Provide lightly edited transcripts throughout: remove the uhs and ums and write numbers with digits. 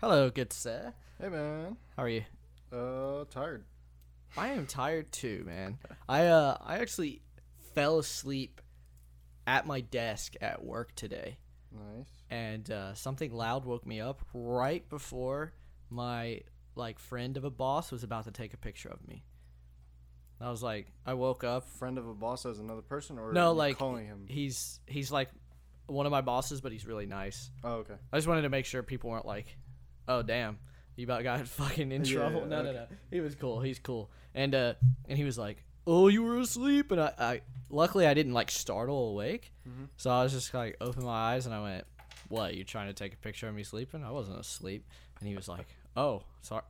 Hello, good sir. Hey, man. How are you? Tired. I am tired too, man. I actually fell asleep at my desk at work today. Nice. And something loud woke me up right before my friend of a boss was about to take a picture of me. I was like, I woke up. Friend of a boss as another person, or no? Like calling him. He's like one of my bosses, but he's really nice. Oh, okay. I just wanted to make sure people weren't like, oh damn, you about got fucking in trouble. No. He was cool. He's cool. And he was like, oh, you were asleep, and I luckily I didn't like startle awake, mm-hmm. So I was just like opened my eyes and I went, what? You trying to take a picture of me sleeping? I wasn't asleep. And he was like, oh,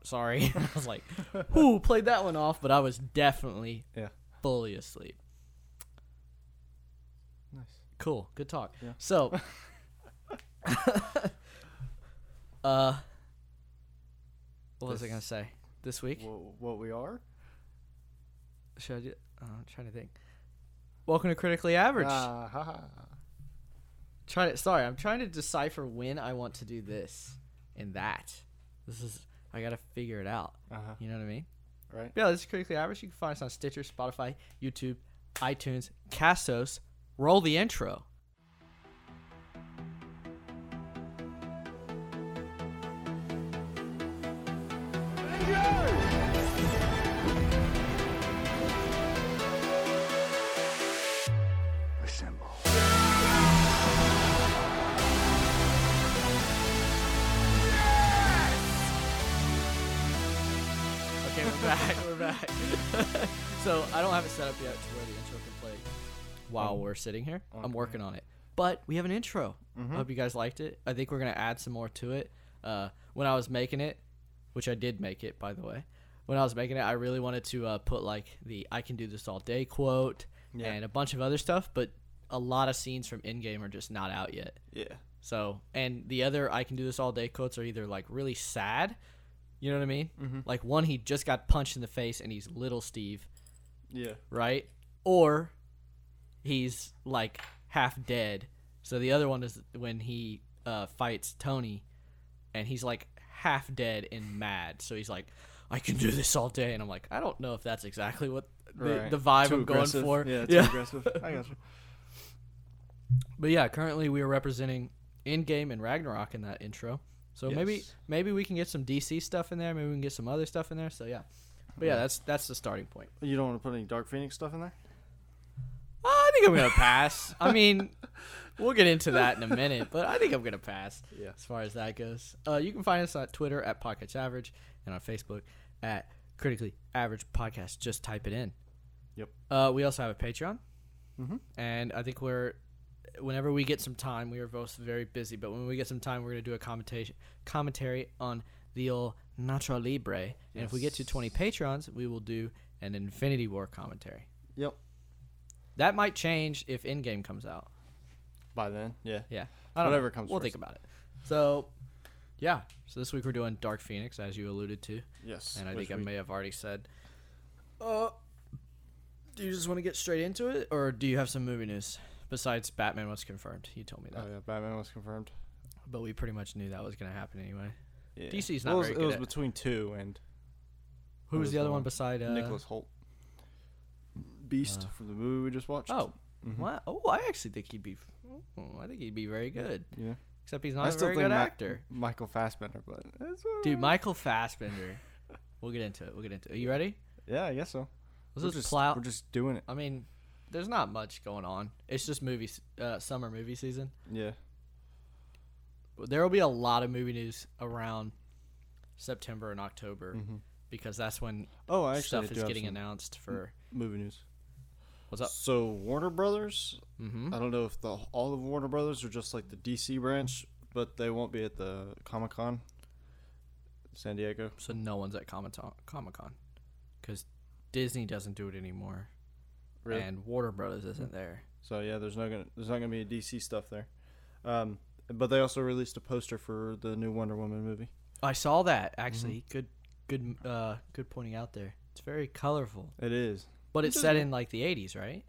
sorry. I was like, whoo, played that one off, but I was definitely fully asleep. Nice. Cool. Good talk. Yeah. So, what was I going to say? This week? What we are? Should I do? I'm trying to think. Welcome to Critically Average. Sorry, I'm trying to decipher when I want to do this and that. I gotta figure it out. Uh-huh. You know what I mean? Right. Yeah, this is Critically Average. You can find us on Stitcher, Spotify, YouTube, iTunes, Castos. Roll the intro. We're back. So I don't have it set up yet to where the intro can play while we're sitting here. Okay. I'm working on it, but we have an intro. Mm-hmm. I hope you guys liked it. I think we're gonna add some more to it. When I was making it, which I did make it, by the way. When I was making it, I really wanted to put the "I can do this all day" quote and a bunch of other stuff, but a lot of scenes from Endgame are just not out yet. Yeah. So, and the other "I can do this all day" quotes are either really sad. You know what I mean? Mm-hmm. One, he just got punched in the face and he's little Steve. Yeah. Right? Or he's half dead. So the other one is when he fights Tony and he's half dead and mad. So he's like, I can do this all day. And I'm like, I don't know if that's exactly what the vibe I'm going for. Yeah, too aggressive. I got you. But yeah, currently we are representing Endgame and Ragnarok in that intro. So maybe we can get some DC stuff in there. Maybe we can get some other stuff in there. So yeah, but yeah, that's the starting point. You don't want to put any Dark Phoenix stuff in there? I think I'm gonna pass. I mean, we'll get into that in a minute, but I think I'm gonna pass. Yeah. As far as that goes, you can find us on Twitter at Podcast Average and on Facebook at Critically Average Podcast. Just type it in. Yep. We also have a Patreon, mm-hmm. and I think whenever we get some time, we are both very busy, but when we get some time, we're going to do a commentary on the old Nacho Libre. Yes. And if we get to 20 Patrons, we will do an Infinity War commentary. Yep. That might change if Endgame comes out. By then, yeah. Yeah. Whatever comes first. We'll think about it. So, yeah. So this week we're doing Dark Phoenix, as you alluded to. Yes. And I think I may have already said. Do you just want to get straight into it, or do you have some movie news? Besides, Batman was confirmed. You told me that. Oh, yeah, Batman was confirmed. But we pretty much knew that was going to happen anyway. Yeah. DC's not very good. It was between two and... Who was the other one beside... Nicholas Holt. Beast from the movie we just watched. Oh. Mm-hmm. Wow. Oh, I actually think he'd be very good. Yeah. Except he's not a very good actor. Michael Fassbender, but... Dude, Michael Fassbender. We'll get into it. Are you ready? Yeah, I guess so. We're just doing it. I mean... There's not much going on. It's just summer movie season. Yeah. There will be a lot of movie news around September and October mm-hmm. because that's when stuff is getting announced for movie news. What's up? So Warner Brothers, mm-hmm. I don't know if all of Warner Brothers are just the DC branch, but they won't be at the Comic-Con, San Diego. So no one's at Comic-Con because Disney doesn't do it anymore. Really? And Warner Brothers isn't there. So, yeah, there's not going to be a DC stuff there. But they also released a poster for the new Wonder Woman movie. I saw that, actually. Mm-hmm. Good pointing out there. It's very colorful. It is. But it's set in, the 80s, right?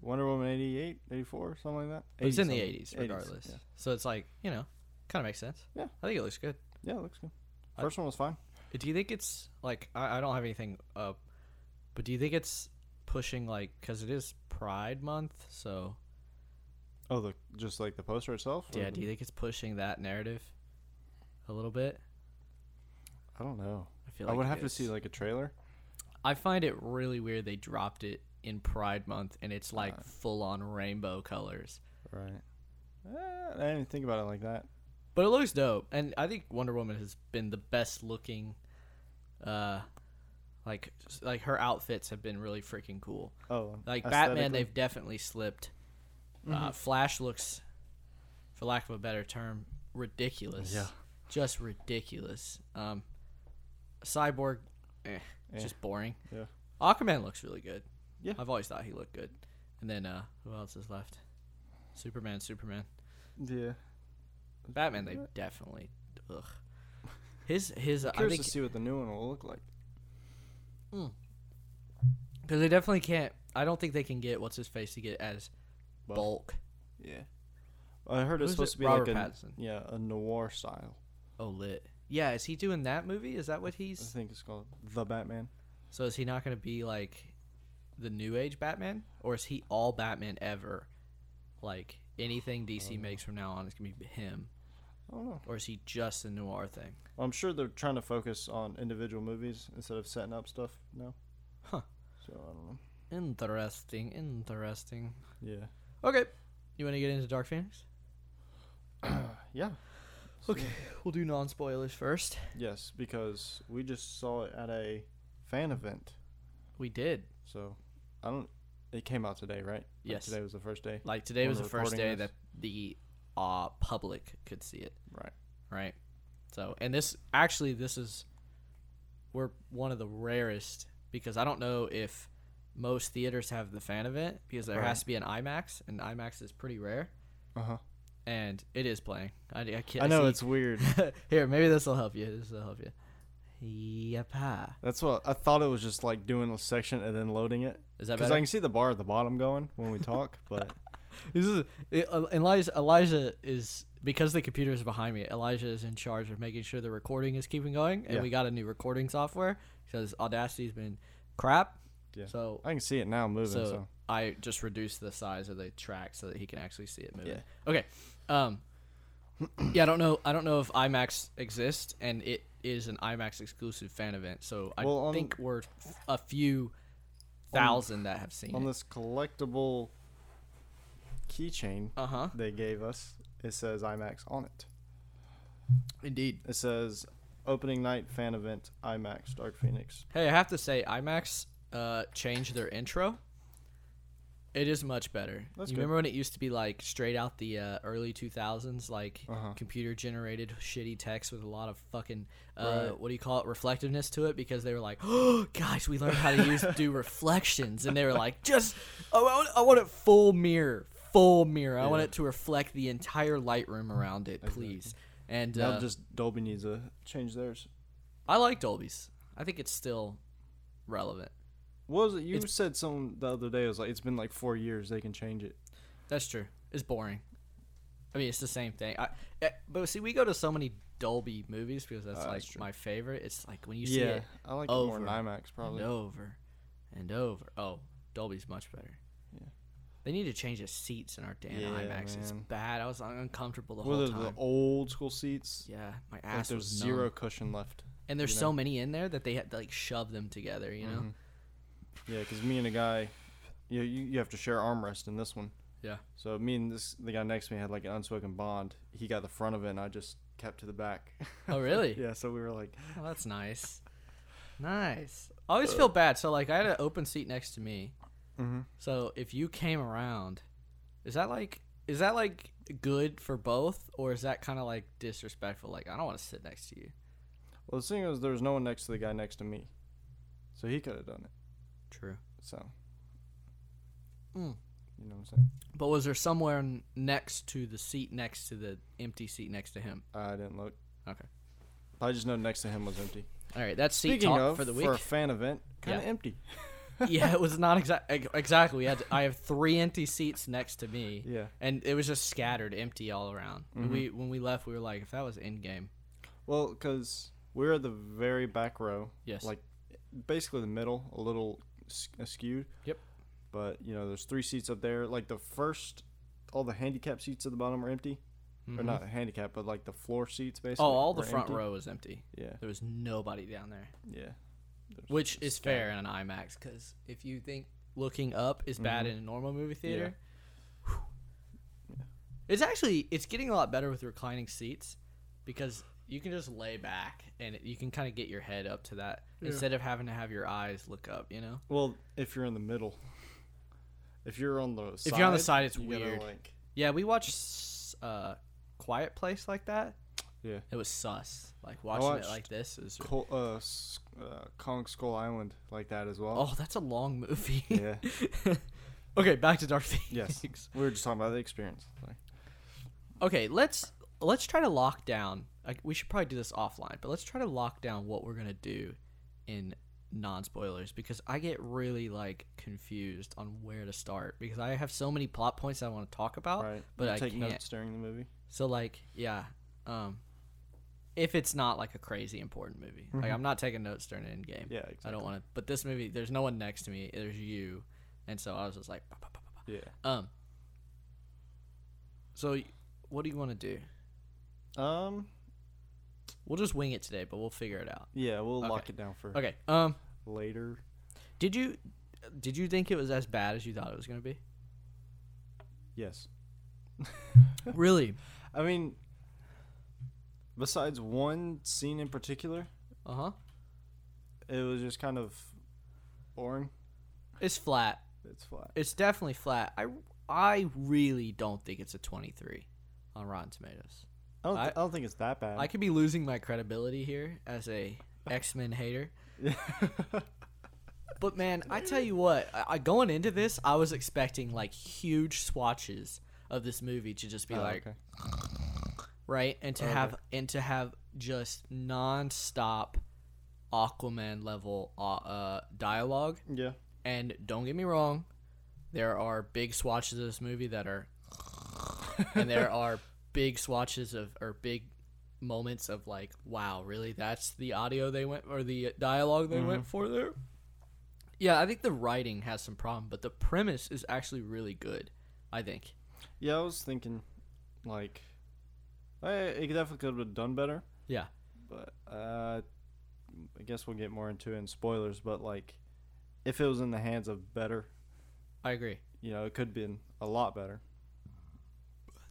Wonder Woman 88, 84, something like that. It's in the 80s, regardless. 80s, yeah. So it's Kind of makes sense. Yeah. I think it looks good. Yeah, it looks good. First one was fine. Do you think it's, like, I don't have anything up, but do you think it's pushing, like, because it is Pride Month, so... Oh, just, like, the poster itself? Yeah, do you think it's pushing that narrative a little bit? I don't know. I feel like I would have to see, like, a trailer. I find it really weird they dropped it in Pride Month, and it's, like, full-on rainbow colors. Right. I didn't even think about it like that. But it looks dope, and I think Wonder Woman has been the best looking, like her outfits have been really freaking cool. Oh, like Batman, they've definitely slipped. Flash looks, for lack of a better term, ridiculous. Yeah, just ridiculous. Cyborg, just boring. Yeah, Aquaman looks really good. Yeah, I've always thought he looked good. And then who else is left? Superman. Yeah. Batman, they definitely. Ugh. His. I'm curious to see what the new one will look like. Because they definitely can't. I don't think they can get what's his face to get as Bulk. Yeah. I heard it's supposed to be Robert like Pattinson. A noir style. Oh, lit. Yeah, is he doing that movie? Is that what he's? I think it's called The Batman. So is he not going to be like the new age Batman, or is he all Batman ever? Like anything DC makes from now on is gonna be him. I don't know. Or is he just a noir thing? Well, I'm sure they're trying to focus on individual movies instead of setting up stuff now. Huh. So I don't know. Interesting. Yeah. Okay. You want to get into Dark Phoenix? Yeah. Okay. We'll do non-spoilers first. Yes, because we just saw it at a fan event. We did. So I don't. It came out today, right? Yes. Like today was the first day? Like, today was the first day that the public could see it. Right. So, and we're one of the rarest, because I don't know if most theaters have the fan event, because there has to be an IMAX, and IMAX is pretty rare. Uh-huh. And it is playing. I know, it's weird. Here, maybe this will help you. Yep. That's what I thought. It was just like doing a section and then loading it. Is that better? Because I can see the bar at the bottom going when we talk. But this is Elijah is, because the computer is behind me. Elijah is in charge of making sure the recording is keeping going, and we got a new recording software because Audacity's been crap. Yeah. So I can see it now moving. So I just reduced the size of the track so that he can actually see it moving. Yeah. Okay. Yeah, I don't know if IMAX exists, and it is an IMAX exclusive fan event, so I think we're a few thousand that have seen it. On this collectible keychain they gave us, it says IMAX on it. Indeed. It says opening night fan event IMAX Dark Phoenix. Hey, I have to say IMAX changed their intro. It is much better. That's good. Remember when it used to be like straight out the early 2000s, like computer generated shitty text with a lot of fucking what do you call it, reflectiveness to it, because they were like, oh guys, we learned how to do reflections, and they were like, I want it full mirror. Yeah. I want it to reflect the entire Lightroom around it, please. Exactly. And now just Dolby needs to change theirs. I like Dolby's. I think it's still relevant. What was it? You said something the other day. It was like, it's been like 4 years. They can change it. That's true. It's boring. I mean, it's the same thing. But see, we go to so many Dolby movies because that's like that's my favorite. It's like when you see it. I like over it more than IMAX probably. And over and over. Oh, Dolby's much better. Yeah. They need to change the seats in our damn IMAX. Man. It's bad. I was uncomfortable the whole time. The old school seats. Yeah, my ass was numb. There's zero cushion left. And there's so many in there that they had to like shove them together. You know. Yeah, because me and a guy, you have to share armrest in this one. Yeah. So me and the guy next to me had like an unspoken bond. He got the front of it, and I just kept to the back. Oh, really? Yeah, so we were like... Oh, that's nice. I always feel bad. So, like, I had an open seat next to me. Mm-hmm. So if you came around, is that like good for both, or is that kind of like disrespectful? Like, I don't want to sit next to you. Well, the thing is, there was no one next to the guy next to me. So he could have done it. True. So, you know what I'm saying? But was there somewhere next to the seat, next to the empty seat next to him? I didn't look. Okay. I just know next to him was empty. All right, that's seat talk for the week. Speaking of, for a fan event, kind of empty. Yeah, it was not exactly. I have three empty seats next to me. Yeah, and it was just scattered, empty all around. Mm-hmm. When we left, we were like, if that was Endgame. Well, because we were at the very back row. Yes. Like, basically the middle, a little askew. Yep. But you know, there's three seats up there. Like the first, all the handicap seats at the bottom are empty. Mm-hmm. Or not handicap, but like the floor seats basically. Oh, all the front row was empty. Yeah. There was nobody down there. Yeah. Which is fair in an IMAX, because if you think looking up is bad in a normal movie theater, it's getting a lot better with reclining seats, because you can just lay back and you can kind of get your head up to that instead of having to have your eyes look up, you know? Well, if you're in the middle. If you're on the side. If you're on the side, it's weird. Like... Yeah, we watched Quiet Place like that. Yeah. It was sus. Like, watching it like this is... Kong Skull Island like that as well. Oh, that's a long movie. Yeah. Okay, back to Dark Phoenix. Yes. We were just talking about the experience. Sorry. Okay, let's try to lock down... we should probably do this offline, but let's try to lock down what we're going to do in non-spoilers, because I get really, like, confused on where to start, because I have so many plot points I want to talk about, right. But I can't. Take notes during the movie. So, like, yeah... if it's not like a crazy important movie, mm-hmm. Like I'm not taking notes during an Endgame. Yeah, exactly. I don't want to. But this movie, there's no one next to me. There's you, and so I was just like, bah, bah, bah, bah. Yeah. So, what do you want to do? We'll just wing it today, but we'll figure it out. Yeah, we'll lock it down for. Okay. Later. Did you think it was as bad as you thought it was going to be? Yes. Really? I mean. Besides one scene in particular, it was just kind of boring. It's flat. It's definitely flat. I really don't think it's a 23 on Rotten Tomatoes. I don't think it's that bad. I could be losing my credibility here as a X-Men hater. But man, I tell you what, going into this, I was expecting like huge swatches of this movie to just be okay. Right, and to have just nonstop Aquaman level dialogue. Yeah, and don't get me wrong, there are big swatches of this movie that are, and there are big swatches of or big moments of like, wow, really? That's the audio they went or the dialogue they went for there. Yeah, I think the writing has some problem, but the premise is actually really good. I think. Yeah, I was thinking, like. It definitely could have done better. Yeah. But I guess we'll get more into it in spoilers, but, like, if it was in the hands of better. I agree. You know, it could have been a lot better.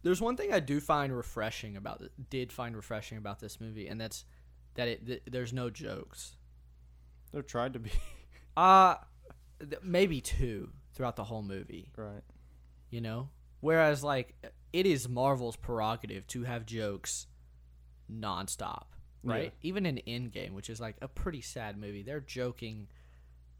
There's one thing I find refreshing about this movie, and that's that there's no jokes. There tried to be. Maybe two throughout the whole movie. Right. You know? Whereas, like... It is Marvel's prerogative to have jokes nonstop, right? Yeah. Even in Endgame, which is like a pretty sad movie, they're joking,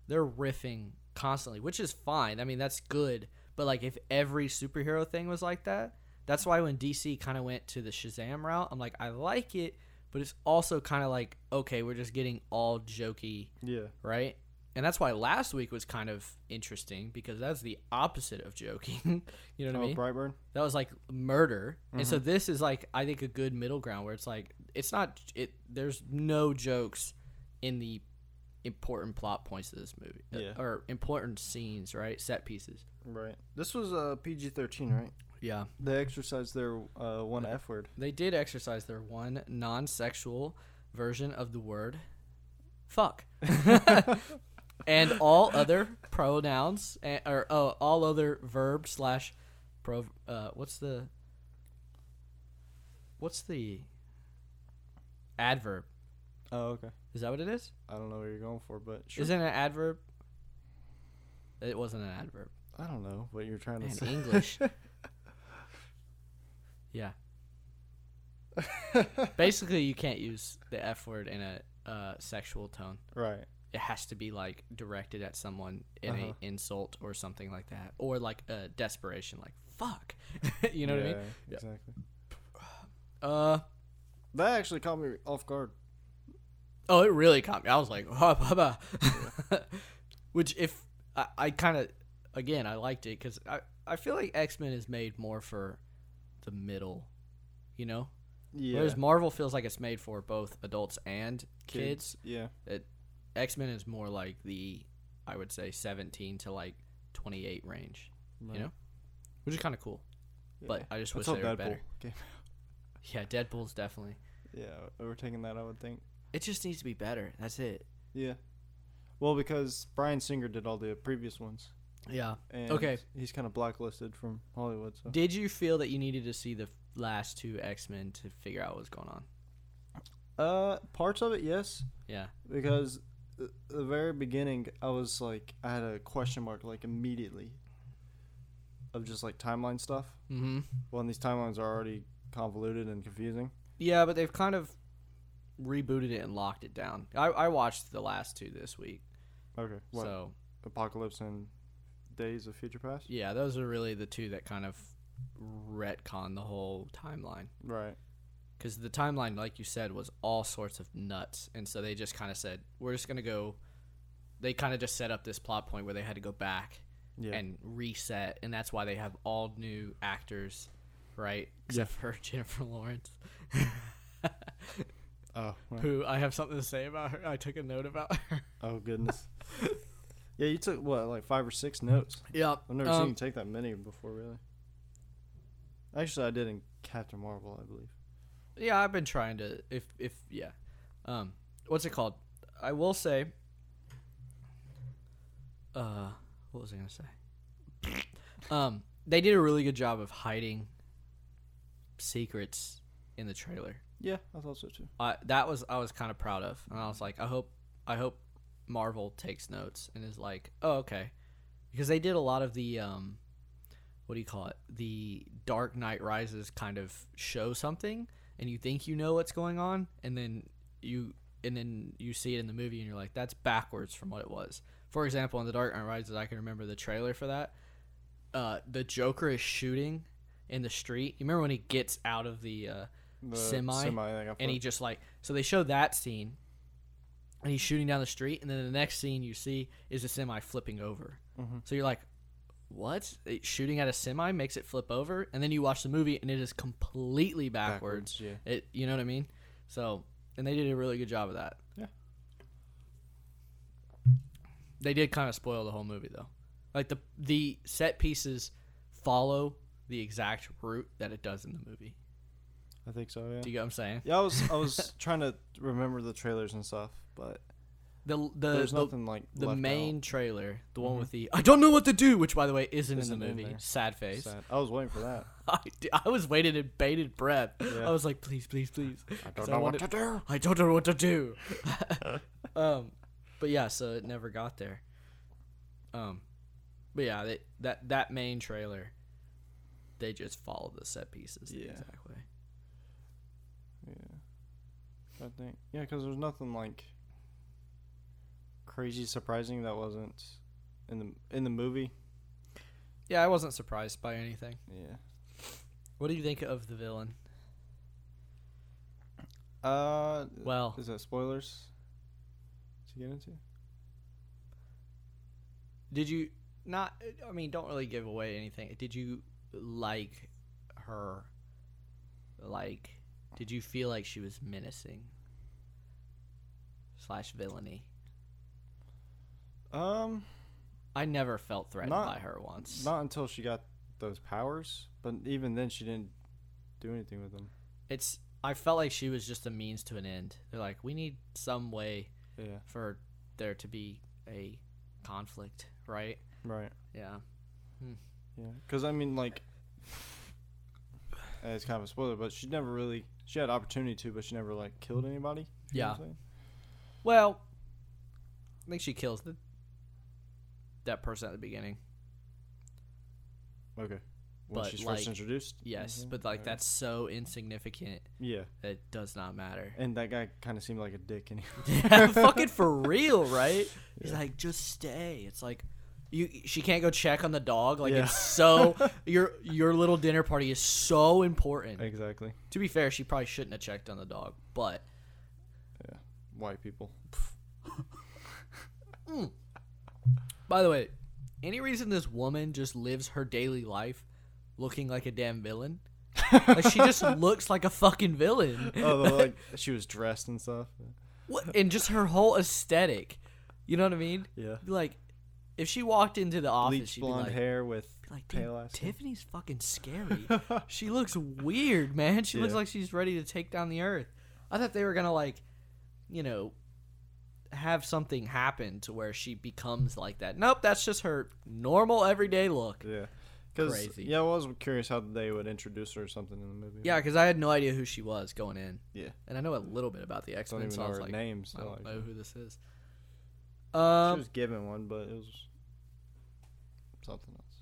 they're riffing constantly, which is fine. I mean, that's good. But like, if every superhero thing was like that, that's why when DC kind of went to the Shazam route, I'm like, I like it, but it's also kind of like, okay, we're just getting all jokey, yeah, right? And that's why last week was kind of interesting, because that's the opposite of joking. You know what I mean? Brightburn. That was like murder. Mm-hmm. And so this is like, I think, a good middle ground where it's like, there's no jokes in the important plot points of this movie. Yeah. Or important scenes, right? Set pieces. Right. This was PG-13, right? Yeah. They exercised their one F word. They did exercise their one non-sexual version of the word fuck. And all other pronouns, all other verb / pro. What's the adverb? Oh, okay. Is that what it is? I don't know what you're going for, but sure. Isn't it an adverb? It wasn't an adverb. I don't know what you're trying to say. In English. Yeah. Basically, you can't use the F word in a sexual tone. Right. It has to be like directed at someone in an insult or something like that, or like a desperation, like fuck. You know what I mean? Exactly. That actually caught me off guard. Oh, it really caught me. I was like, which if I kind of, again, I liked it because I feel like X-Men is made more for the middle, you know? Yeah. Whereas Marvel feels like it's made for both adults and kids. Yeah. X-Men is more like the, I would say, 17 to like 28 range, right. You know? Which is kind of cool. Yeah. But I just wish they were better. Yeah, Deadpool's definitely. Yeah, overtaking that, I would think. It just needs to be better. That's it. Yeah. Well, because Bryan Singer did all the previous ones. Yeah. And okay. He's kind of blacklisted from Hollywood. So. Did you feel that you needed to see the last two X-Men to figure out what's going on? Parts of it, yes. Yeah. Because the very beginning, I was like, I had a question mark like immediately of just like timeline stuff. Mm-hmm. Well, and these timelines are already convoluted and confusing. Yeah, but they've kind of rebooted it and locked it down. I watched the last two this week. Okay. What? So Apocalypse and Days of Future Past? Yeah, those are really the two that kind of retcon the whole timeline. Right. Because the timeline, like you said, was all sorts of nuts. And so they just kind of said, we're just going to go. They kind of just set up this plot point where they had to go back and reset. And that's why they have all new actors, right? Except for Jennifer Lawrence. Oh, right. Who I have something to say about her. I took a note about her. Oh, goodness. Yeah, you took, what, like 5 or 6 notes? Yeah. I've never seen you take that many before, really. Actually, I did in Captain Marvel, I believe. Yeah, I've been trying to, yeah. What's it called? I will say, what was I going to say? They did a really good job of hiding secrets in the trailer. Yeah, I thought so too. I was kind of proud of, and I was like, I hope Marvel takes notes and is like, oh, okay, because they did a lot of the, what do you call it? The Dark Knight Rises kind of show something, and you think you know what's going on, and then you see it in the movie, and you're like, that's backwards from what it was. For example, in The Dark Knight Rises, I can remember the trailer for that. The Joker is shooting in the street. You remember when he gets out of the semi and he just like, so they show that scene and he's shooting down the street, and then the next scene you see is a semi flipping over. Mm-hmm. So you're like, what? Shooting at a semi makes it flip over, and then you watch the movie and it is completely backwards. Yeah. It, you know what I mean? So, and they did a really good job of that. Yeah. They did kind of spoil the whole movie though. Like the set pieces follow the exact route that it does in the movie. I think so, yeah. Do you get what I'm saying? Yeah, I was trying to remember the trailers and stuff, but there's nothing like the main out. Trailer, the one with the I don't know what to do, which by the way isn't in the movie. Sad face. Sad. I was waiting for that. I was waiting in bated breath. Yeah. I was like, please, please, please. I don't know what to do. But yeah, so it never got there. But yeah, that main trailer, they just followed the set pieces the exact way. Yeah, I think. Yeah, because there's nothing like crazy surprising that wasn't in the movie. Yeah, I wasn't surprised by anything. Yeah. What do you think of the villain? Well, is that spoilers to get into? Did you not? I mean, don't really give away anything. Did you like her? Like. Did you feel like she was menacing / villainy? I never felt threatened by her once. Not until she got those powers, but even then she didn't do anything with them. I felt like she was just a means to an end. They're like, we need some way for there to be a conflict, right? Right. Yeah. Hmm. Yeah. Because I mean, like. It's kind of a spoiler, but she had opportunity to, but she never like killed anybody. Yeah. Well, I think she kills that person at the beginning. Okay. When she's first introduced. Yes, but like that's so insignificant. Yeah. That it does not matter. And that guy kind of seemed like a dick anyway. Yeah, fucking for real, right? Yeah. He's like, just stay. It's like. She can't go check on the dog. Like it's so your little dinner party is so important. Exactly. To be fair, she probably shouldn't have checked on the dog, but yeah, white people. By the way, any reason this woman just lives her daily life looking like a damn villain. Like, she just looks like a fucking villain. Oh, like she was dressed and stuff. What? And just her whole aesthetic. You know what I mean? Yeah. Like, if she walked into the office, bleach she'd blonde be like, hair with pale eyes. Tiffany's fucking scary. She looks weird, man. She looks like she's ready to take down the earth. I thought they were gonna, like, you know, have something happen to where she becomes like that. Nope, that's just her normal everyday look. Yeah. Crazy. Yeah, I was curious how they would introduce her or something in the movie. Yeah, because I had no idea who she was going in. Yeah. And I know a little bit about the X-Men. Don't even know her names. I don't know who this is. She was given one, but it was something else.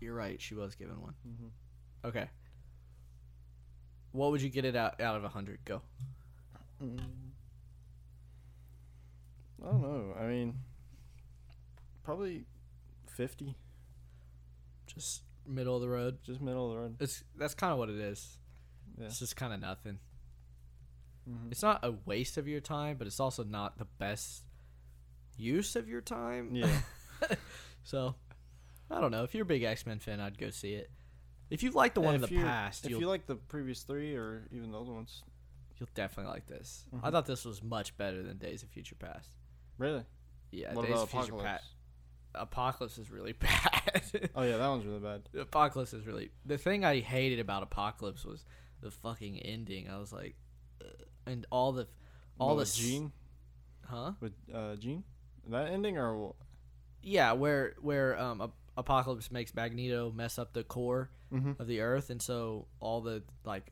You're right. She was given one. Mm-hmm. Okay. What would you get it out of 100? Go. I don't know. I mean, probably 50. Just middle of the road. That's kind of what it is. Yeah. It's just kind of nothing. Mm-hmm. It's not a waste of your time, but it's also not the best use of your time. Yeah. So, I don't know. If you're a big X-Men fan, I'd go see it. If you like the one in the past. If you like the previous three or even the other ones. You'll definitely like this. Mm-hmm. I thought this was much better than Days of Future Past. Really? Yeah. What about Apocalypse? Apocalypse is really bad. Oh yeah, that one's really bad. The thing I hated about Apocalypse was the fucking ending. I was like, and all the Gene, huh? With Gene, that ending or what? Yeah, where Apocalypse makes Magneto mess up the core of the Earth, and so all the like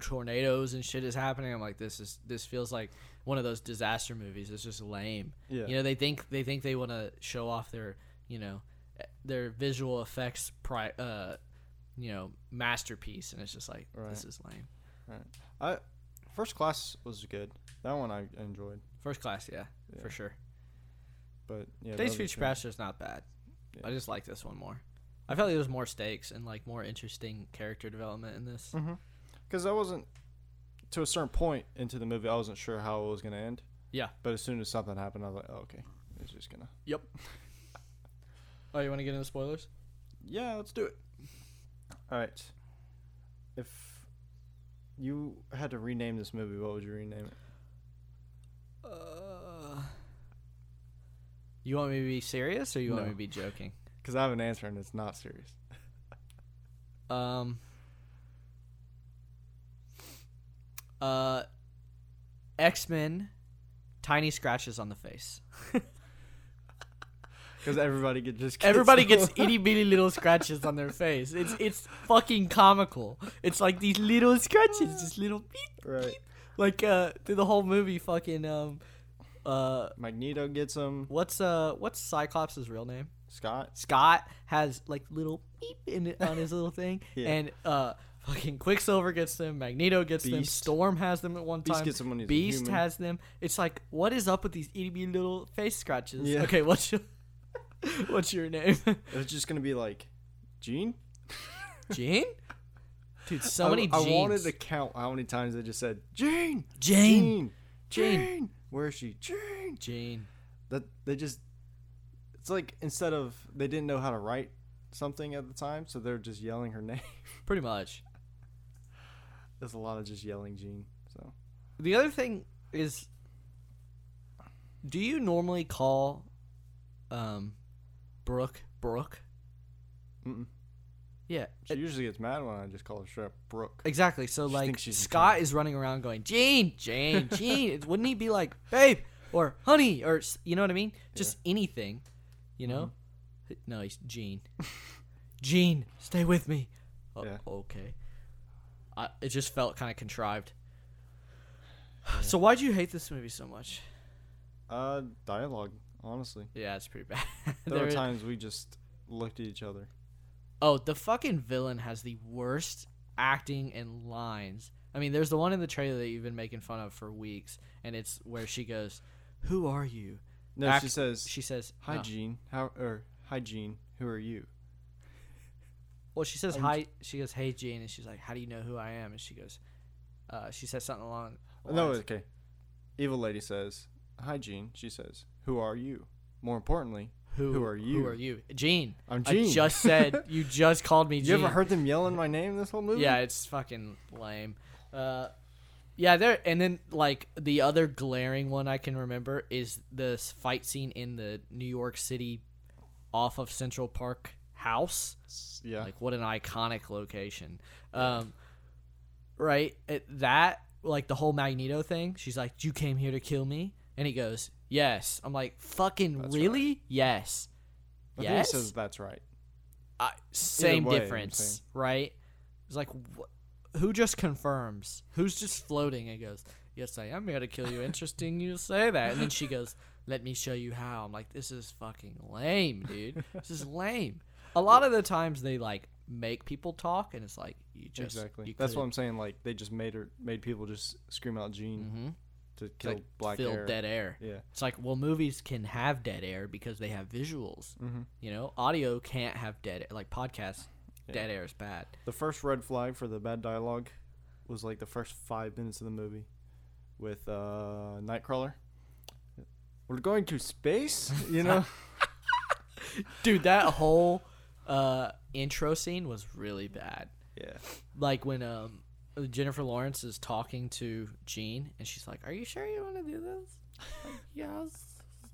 tornadoes and shit is happening. I'm like, this feels like one of those disaster movies. It's just lame. Yeah. You know, they think they want to show off their, you know, their visual effects you know, masterpiece, and it's just like, right. This is lame. Right. First Class was good. That one I enjoyed. First Class, yeah. For sure. But yeah, Days of Future Past is not bad. Yeah. I just like this one more. I felt like there was more stakes and like more interesting character development in this. Mm-hmm. Because I wasn't, to a certain point into the movie, I wasn't sure how it was going to end. Yeah. But as soon as something happened, I was like, oh, okay. It's just going to. Yep. Oh, you want to get into spoilers? Yeah, let's do it. All right. If you had to rename this movie, what would you rename it? You want me to be serious or you want me to be joking? Because I have an answer and it's not serious. X-Men, Tiny Scratches on the Face. Because everybody gets itty bitty little scratches on their face. It's fucking comical. It's like these little scratches, just little beep, right. Beep. Like through the whole movie, fucking Magneto gets them. What's Cyclops' real name? Scott. Scott has like little beep in it on his little thing, yeah. And fucking Quicksilver gets them. Magneto gets them. Storm has them at one time. Beast gets them when he's Beast human. Has them. It's like, what is up with these itty bitty little face scratches? Yeah. Okay, what's your name? It's just gonna be like, Gene. Gene, dude, so many. I wanted to count how many times they just said Gene. Gene. Where is she? Gene. That they just. It's like instead of they didn't know how to write something at the time, so they're just yelling her name. Pretty much. There's a lot of just yelling Gene. So the other thing is, do you normally call Brooke? Mm-mm. Yeah. She usually gets mad when I just call her straight Brooke. Exactly. So like Scott is running around going, Gene. Wouldn't he be like, babe, or honey, or you know what I mean? Just anything, you know? Mm-hmm. No, he's Gene. Gene, stay with me. Oh, yeah. Okay. It just felt kind of contrived. Yeah. So why'd you hate this movie so much? Dialogue, honestly. Yeah, it's pretty bad. There were times we just looked at each other. Oh, the fucking villain has the worst acting and lines. I mean, there's the one in the trailer that you've been making fun of for weeks, and it's where she goes, "Who are you?" No, she says, "Hi, Gene." Hi, Gene. Who are you? Well, she says, "Hi." She goes, "Hey, Gene," and she's like, "How do you know who I am?" And she goes, she says something along. No, okay. Evil lady says, "Hi, Gene." She says, "Who are you?" More importantly, Who are you? Who are you? Gene. I'm Gene. I just said, you just called me Gene. You ever heard them yelling my name this whole movie? Yeah, it's fucking lame. Yeah, there. And then, like, the other glaring one I can remember is this fight scene in the New York City off of Central Park house. Yeah. Like, what an iconic location. Right? That, like, the whole Magneto thing. She's like, you came here to kill me? And he goes, yes. I'm like, fucking that's really? Right. Yes. But yes? He says that's right. Same way, difference, right? It's like, who just confirms? Who's just floating and goes, yes, I am here to kill you. Interesting you say that. And then she goes, let me show you how. I'm like, this is fucking lame, dude. This is lame. A lot of the times they, like, make people talk, and it's like, you just... Exactly. You that's could've... what I'm saying. Like, they just made people just scream out Gene. Mm-hmm. To kill like black fill air. Dead air. Yeah. It's like, well, movies can have dead air because they have visuals. Mm-hmm. You know, audio can't have dead air. Like podcasts, yeah. Dead air is bad. The first red flag for the bad dialogue was like the first 5 minutes of the movie with Nightcrawler. We're going to space, you know? Dude, that whole intro scene was really bad. Yeah. Like when... Jennifer Lawrence is talking to Jean, and she's like, are you sure you want to do this? Like, yes.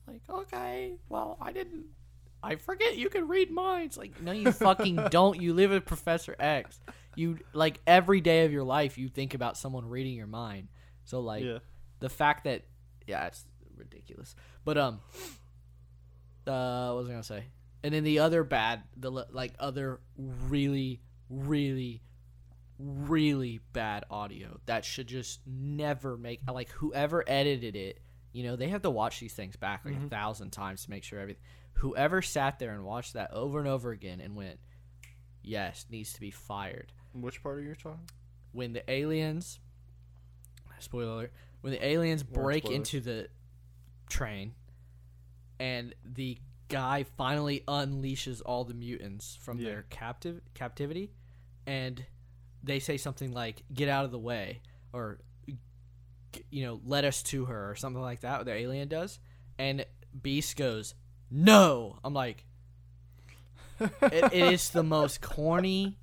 Like, okay. Well, I forget you can read minds. Like, no, you fucking don't. You live with Professor X. You, like, every day of your life, you think about someone reading your mind. So, like, yeah. The fact that, yeah, it's ridiculous. But, what was I going to say? And then the other bad, the, like, other really, really really bad audio that should just never make, like, whoever edited it, you know, they have to watch these things back like 1,000 times to make sure everything. Whoever sat there and watched that over and over again and went, yes, needs to be fired. Which part are you talking? When the aliens, spoiler alert, when the aliens break into the train and the guy finally unleashes all the mutants from their captivity, and they say something like, get out of the way, or, you know, let us to her, or something like that, the alien does, and Beast goes, no! I'm like, it is the most corny,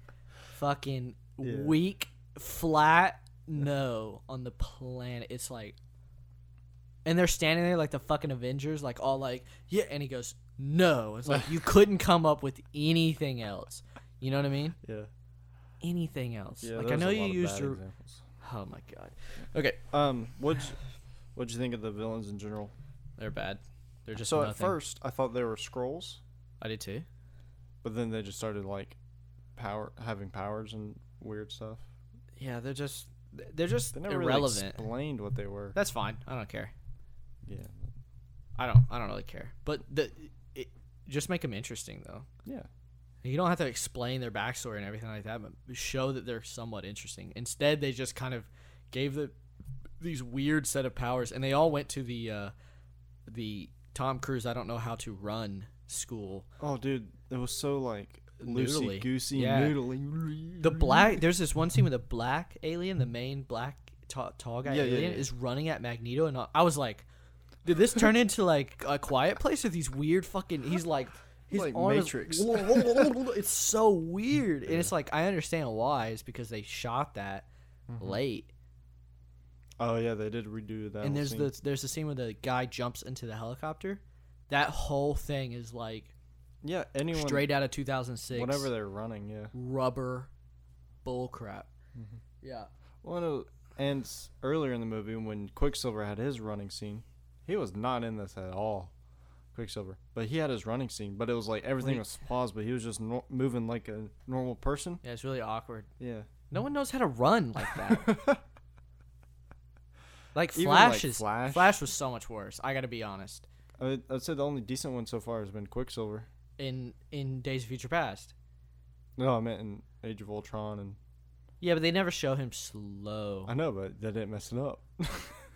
fucking weak, flat no on the planet. It's like, and they're standing there like the fucking Avengers, like, all like, yeah, and he goes, no. It's like, you couldn't come up with anything else. You know what I mean? Yeah. Anything else? Yeah, like, I know you used your. Oh my god. Okay. What'd you think of the villains in general? They're bad. They're just so nothing. At first I thought they were Skrulls. I did too. But then they just started like having powers and weird stuff. Yeah, they're just they never irrelevant. Really explained what they were. That's fine. I don't care. Yeah. I don't really care. But just make them interesting though. Yeah. You don't have to explain their backstory and everything like that, but show that they're somewhat interesting. Instead, they just kind of gave these weird set of powers, and they all went to the Tom Cruise I don't know how to run school. Oh, dude, it was so like loosey goosey, noodly. The black there's this one scene with a black alien, the main black tall guy is running at Magneto, and I was like, did this turn into like a Quiet Place with these weird fucking? He's like. His like Matrix. It's so weird. And it's like, I understand why. It's because they shot that late. Oh, yeah, they did redo that. And there's the scene where the guy jumps into the helicopter. That whole thing is like straight out of 2006. Whatever they're running, yeah. Rubber bullcrap. Mm-hmm. Yeah. Well, and earlier in the movie when Quicksilver had his running scene, he was not in this at all. Quicksilver, but he had his running scene, but it was like everything was paused, but he was just moving like a normal person. Yeah, it's really awkward. Yeah, no one knows how to run like that. Like Flash was so much worse. I gotta be honest. I'd say the only decent one so far has been Quicksilver in Days of Future Past. No, I meant in Age of Ultron and. Yeah, but they never show him slow. I know, but they didn't mess it up.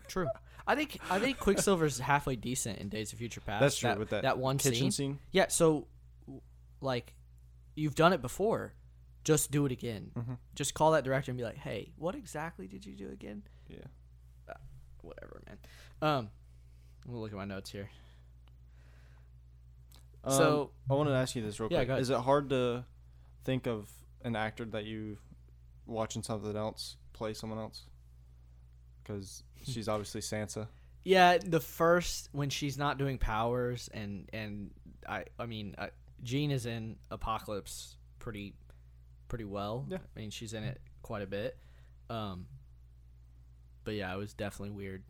True. I think Quicksilver's halfway decent in Days of Future Past. That's true. With that one kitchen scene. Yeah, so, like, you've done it before. Just do it again. Mm-hmm. Just call that director and be like, hey, what exactly did you do again? Yeah. Whatever, man. I'm going to look at my notes here. So I wanted to ask you this real quick. Is it hard to think of an actor that you watching something else play someone else? Because she's obviously Sansa. Yeah, the first when she's not doing powers and I mean Jean is in Apocalypse pretty well. Yeah. I mean she's in it quite a bit. But yeah, it was definitely weird.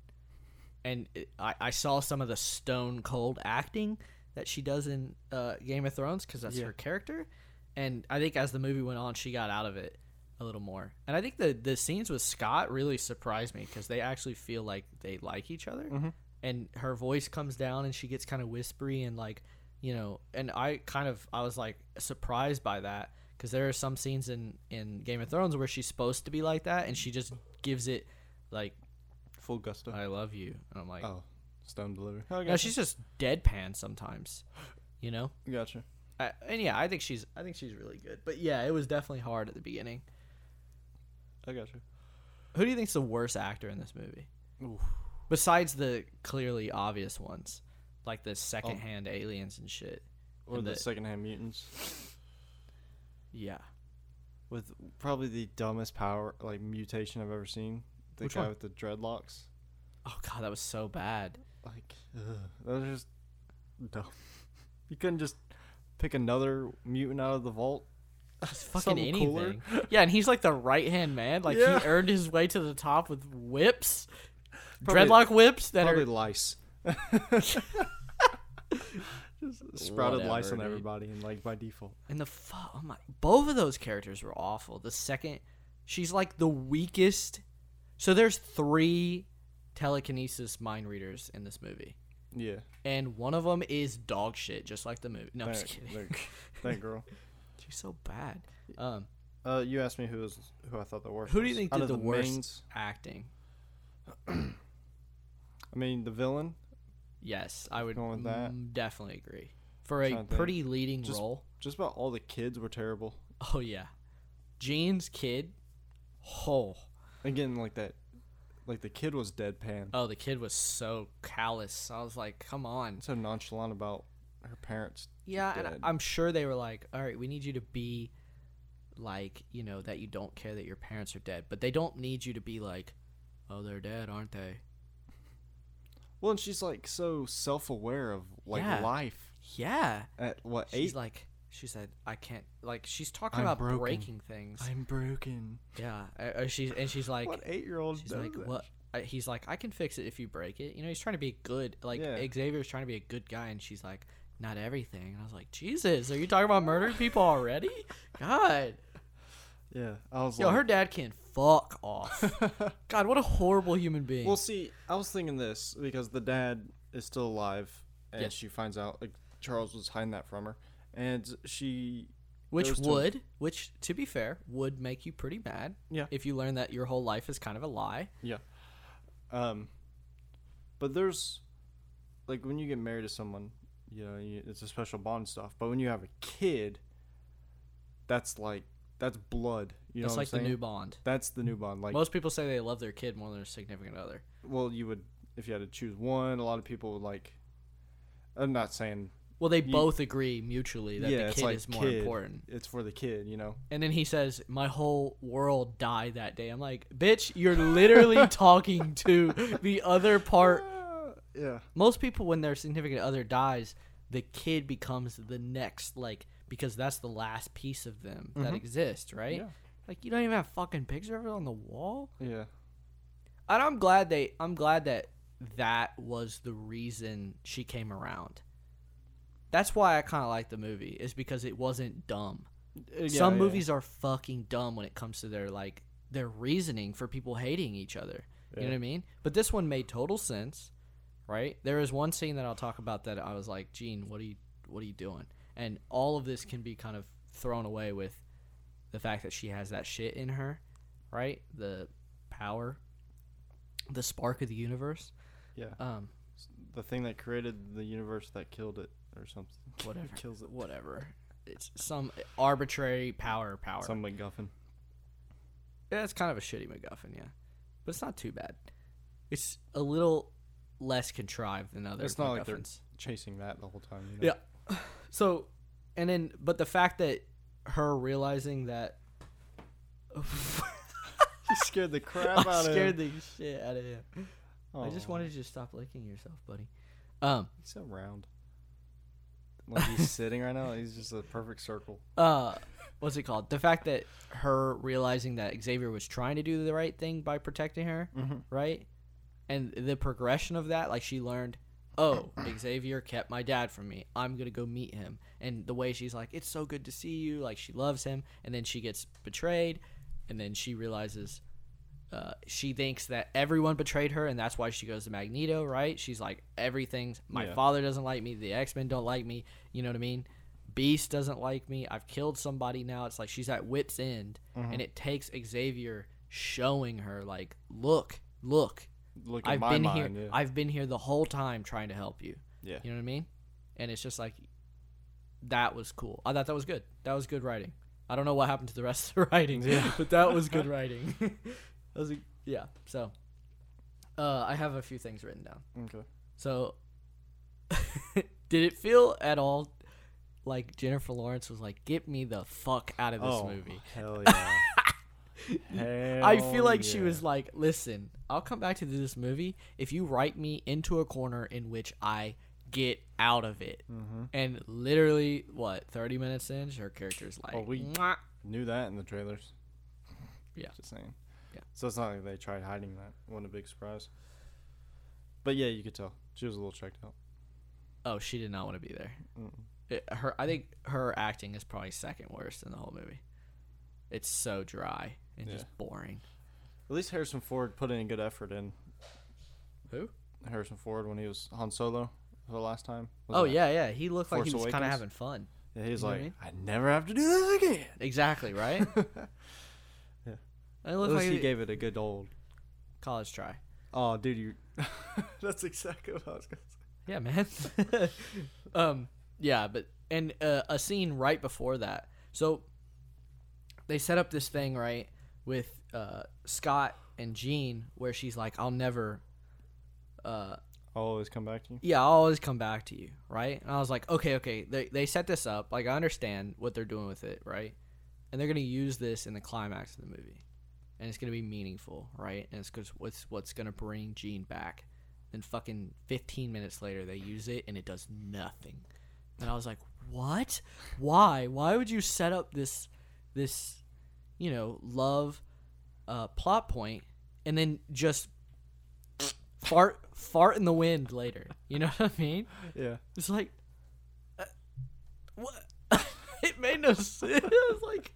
And I saw some of the stone cold acting that she does in Game of Thrones because that's her character. And I think as the movie went on, she got out of it a little more. And I think the scenes with Scott really surprised me because they actually feel like they like each other. Mm-hmm. And her voice comes down and she gets kind of whispery and like, you know, and I was like surprised by that because there are some scenes in Game of Thrones where she's supposed to be like that and she just gives it like full gusto. I love you. And I'm like, oh, stone delivery. No, she's just deadpan sometimes, you know? Gotcha. I think she's really good. But yeah, it was definitely hard at the beginning. I got you. Who do you think's the worst actor in this movie? Oof. Besides the clearly obvious ones, like the secondhand aliens and shit, or the secondhand mutants. Yeah, with probably the dumbest power like mutation I've ever seen. The Which guy one? With the dreadlocks. Oh god, that was so bad. Like that was just dumb. You couldn't just pick another mutant out of the vault. Just fucking anything. Cooler. Yeah, and he's like the right-hand man. Like he earned his way to the top with whips, probably, dreadlock whips that probably are lice. Just sprouted whatever, lice on everybody, dude. And like by default. And both of those characters were awful. The second, she's like the weakest. So there's 3 telekinesis mind readers in this movie. Yeah. And one of them is dog shit, just like the movie. No, I'm just kidding. That girl. She's so bad. You asked me who I thought the worst. Who do you think did the worst acting? I mean, the villain. Yes, I would with that. Definitely agree. For a pretty leading role, just about all the kids were terrible. Oh yeah, Jean's kid. Oh, again like that. Like the kid was deadpan. Oh, the kid was so callous. I was like, come on. So nonchalant about her parents. Yeah, dead. And I'm sure they were like, all right, we need you to be like, you know, that you don't care that your parents are dead. But they don't need you to be like, oh, they're dead, aren't they? Well, and she's like so self-aware of like life. Yeah. At what age? She's like, she said, I can't, like, she's talking about breaking things. I'm broken. Yeah. She's like, what 8-year-old does like, that? What? He's like, I can fix it if you break it. You know, he's trying to be good. Like, yeah. Xavier's trying to be a good guy, and she's like, not everything. And I was like, Jesus, are you talking about murdering people already? God. Yeah. I was her dad can fuck off. God, what a horrible human being. Well, see, I was thinking this because the dad is still alive, and she finds out, like, Charles was hiding that from her. And she... Which, to be fair, would make you pretty mad. Yeah. If you learn that your whole life is kind of a lie. Yeah. But there's... Like, when you get married to someone, you know, it's a special bond and stuff. But when you have a kid, that's like... That's blood. You know what I'm saying? That's like the new bond. That's the new bond. Like, most people say they love their kid more than their significant other. Well, you would... If you had to choose one, a lot of people would like... I'm not saying... Well, they both agree mutually that the kid is more important. It's for the kid, you know? And then he says, my whole world died that day. I'm like, bitch, you're literally talking to the other part. Yeah. Most people, when their significant other dies, the kid becomes the next, like, because that's the last piece of them that exists, right? Yeah. Like, you don't even have a fucking picture of it on the wall? Yeah. And I'm glad that was the reason she came around. That's why I kind of like the movie, is because it wasn't dumb. Yeah, some movies are fucking dumb when it comes to their like their reasoning for people hating each other. Yeah. You know what I mean? But this one made total sense, right? There is one scene that I'll talk about that I was like, Gene, what are you doing? And all of this can be kind of thrown away with the fact that she has that shit in her, right? The power, the spark of the universe. Yeah. The thing that created the universe that killed it. Or something. Whatever. Kills it. Whatever. It's some arbitrary power. Some MacGuffin. Yeah, it's kind of a shitty MacGuffin, yeah. But it's not too bad. It's a little less contrived than other MacGuffins. It's not like they're chasing that the whole time. You know? Yeah. So, and then, but the fact that her realizing that. You scared the crap out of him. I scared the shit out of him. Aww. I just wanted you to stop licking yourself, buddy. He's so round. Like he's sitting right now, he's just a perfect circle. What's it called? The fact that her realizing that Xavier was trying to do the right thing by protecting her, mm-hmm. right? And the progression of that, like she learned, oh, Xavier kept my dad from me. I'm going to go meet him. And the way she's like, it's so good to see you. Like she loves him. And then she gets betrayed. And then she realizes she thinks that everyone betrayed her, and that's why she goes to Magneto, right? She's like, everything's my father doesn't like me. The X-Men don't like me. You know what I mean? Beast doesn't like me. I've killed somebody now. It's like she's at wit's end, and it takes Xavier showing her, like, look I've been here. Yeah. I've been here the whole time trying to help you. Yeah. You know what I mean? And it's just like, that was cool. I thought that was good. That was good writing. I don't know what happened to the rest of the writing, but that was good writing. That was so I have a few things written down. Okay. So did it feel at all like Jennifer Lawrence was like, get me the fuck out of this movie? Hell yeah. I feel like she was like, listen, I'll come back to this movie if you write me into a corner in which I get out of it. And literally, what, 30 minutes in, her character's like, we Mwah. Knew that in the trailers. Yeah. Just saying. Yeah. So it's not like they tried hiding that. Wasn't a big surprise. But yeah, you could tell she was a little checked out. Oh, she did not want to be there. I think her acting is probably second worst in the whole movie. It's so dry and just boring. At least Harrison Ford put in a good effort in. Who? Harrison Ford when he was Han Solo for the last time. Yeah. He looked Force like he was kind of having fun. Yeah, he's like, I never have to do this again. Exactly, right? At least like he gave it a good old college try. Oh, dude, that's exactly what I was going to say. Yeah, man. A scene right before that. So they set up this thing, right, with Scott and Jean where she's like, I'll never I'll always come back to you? Yeah, I'll always come back to you, right? And I was like, okay. They set this up. Like, I understand what they're doing with it, right? And they're going to use this in the climax of the movie. And it's going to be meaningful, right? And it's because what's going to bring Jean back. Then fucking 15 minutes later, they use it, and it does nothing. And I was like, what? Why? Why would you set up this you know, love plot point and then just fart in the wind later? You know what I mean? Yeah. It's like, what? It made no sense. I was like,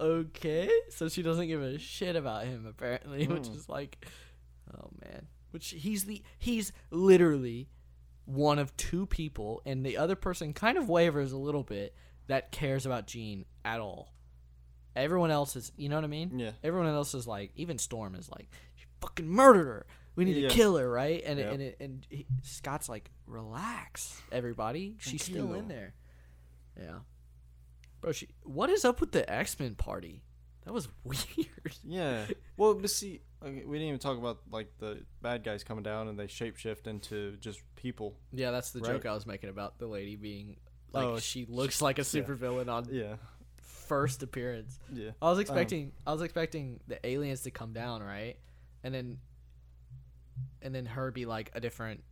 okay. So she doesn't give a shit about him, apparently, which is like, oh, man. Which he's literally one of two people, and the other person kind of wavers a little bit, that cares about Jean at all. Everyone else is, you know what I mean? Yeah. Everyone else is like, even Storm is like, she fucking murdered her. We need to kill her, right? And Scott's like, relax, everybody. She's still in there. Yeah. Bro, what is up with the X-Men party? That was weird. Yeah. Well, but see, we didn't even talk about, like, the bad guys coming down and they shapeshift into just people. Yeah, that's the joke I was making about the lady being, like, she looks like a supervillain on first appearance. Yeah. I was expecting the aliens to come down, right? And then her be, like, a different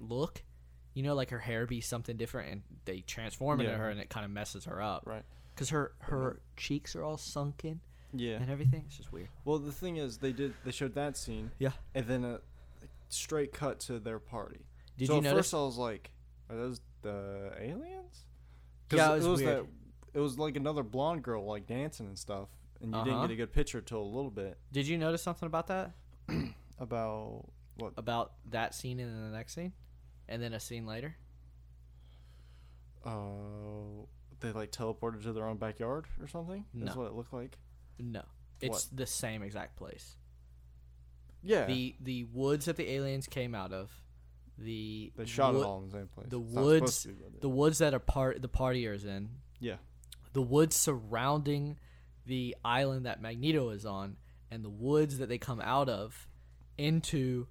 look. You know, like her hair be something different, and they transform into her, and it kind of messes her up. Right. Because her cheeks are all sunken. Yeah. And everything. It's just weird. Well, the thing is, they showed that scene. Yeah. And then a straight cut to their party. Did you notice? First I was like, are those the aliens? Yeah, it was weird. It was like another blonde girl, like, dancing and stuff, and you didn't get a good picture till a little bit. Did you notice something about that? About what? About that scene and then the next scene? And then a scene later? Oh, they, like, teleported to their own backyard or something? No. That's what it looked like? No. It's the same exact place. Yeah. The woods that the aliens came out of. They shot it all in the same place. The woods that the partier is in. Yeah. The woods surrounding the island that Magneto is on, and the woods that they come out of into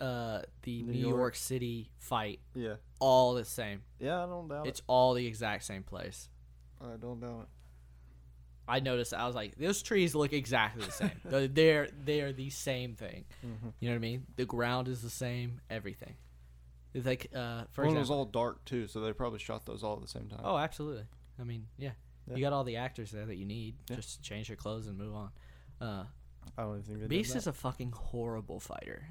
the New York City fight. Yeah. All the same. Yeah, I don't doubt it. It's all the exact same place. I don't doubt it. I noticed. I was like, those trees look exactly the same. they're the same thing. Mm-hmm. You know what I mean? The ground is the same. Everything. It's like, for example, one was all dark too, so they probably shot those all at the same time. Oh, absolutely. I mean, yeah. You got all the actors there that you need. Yeah. Just change your clothes and move on. I don't even think they Beast is a fucking horrible fighter.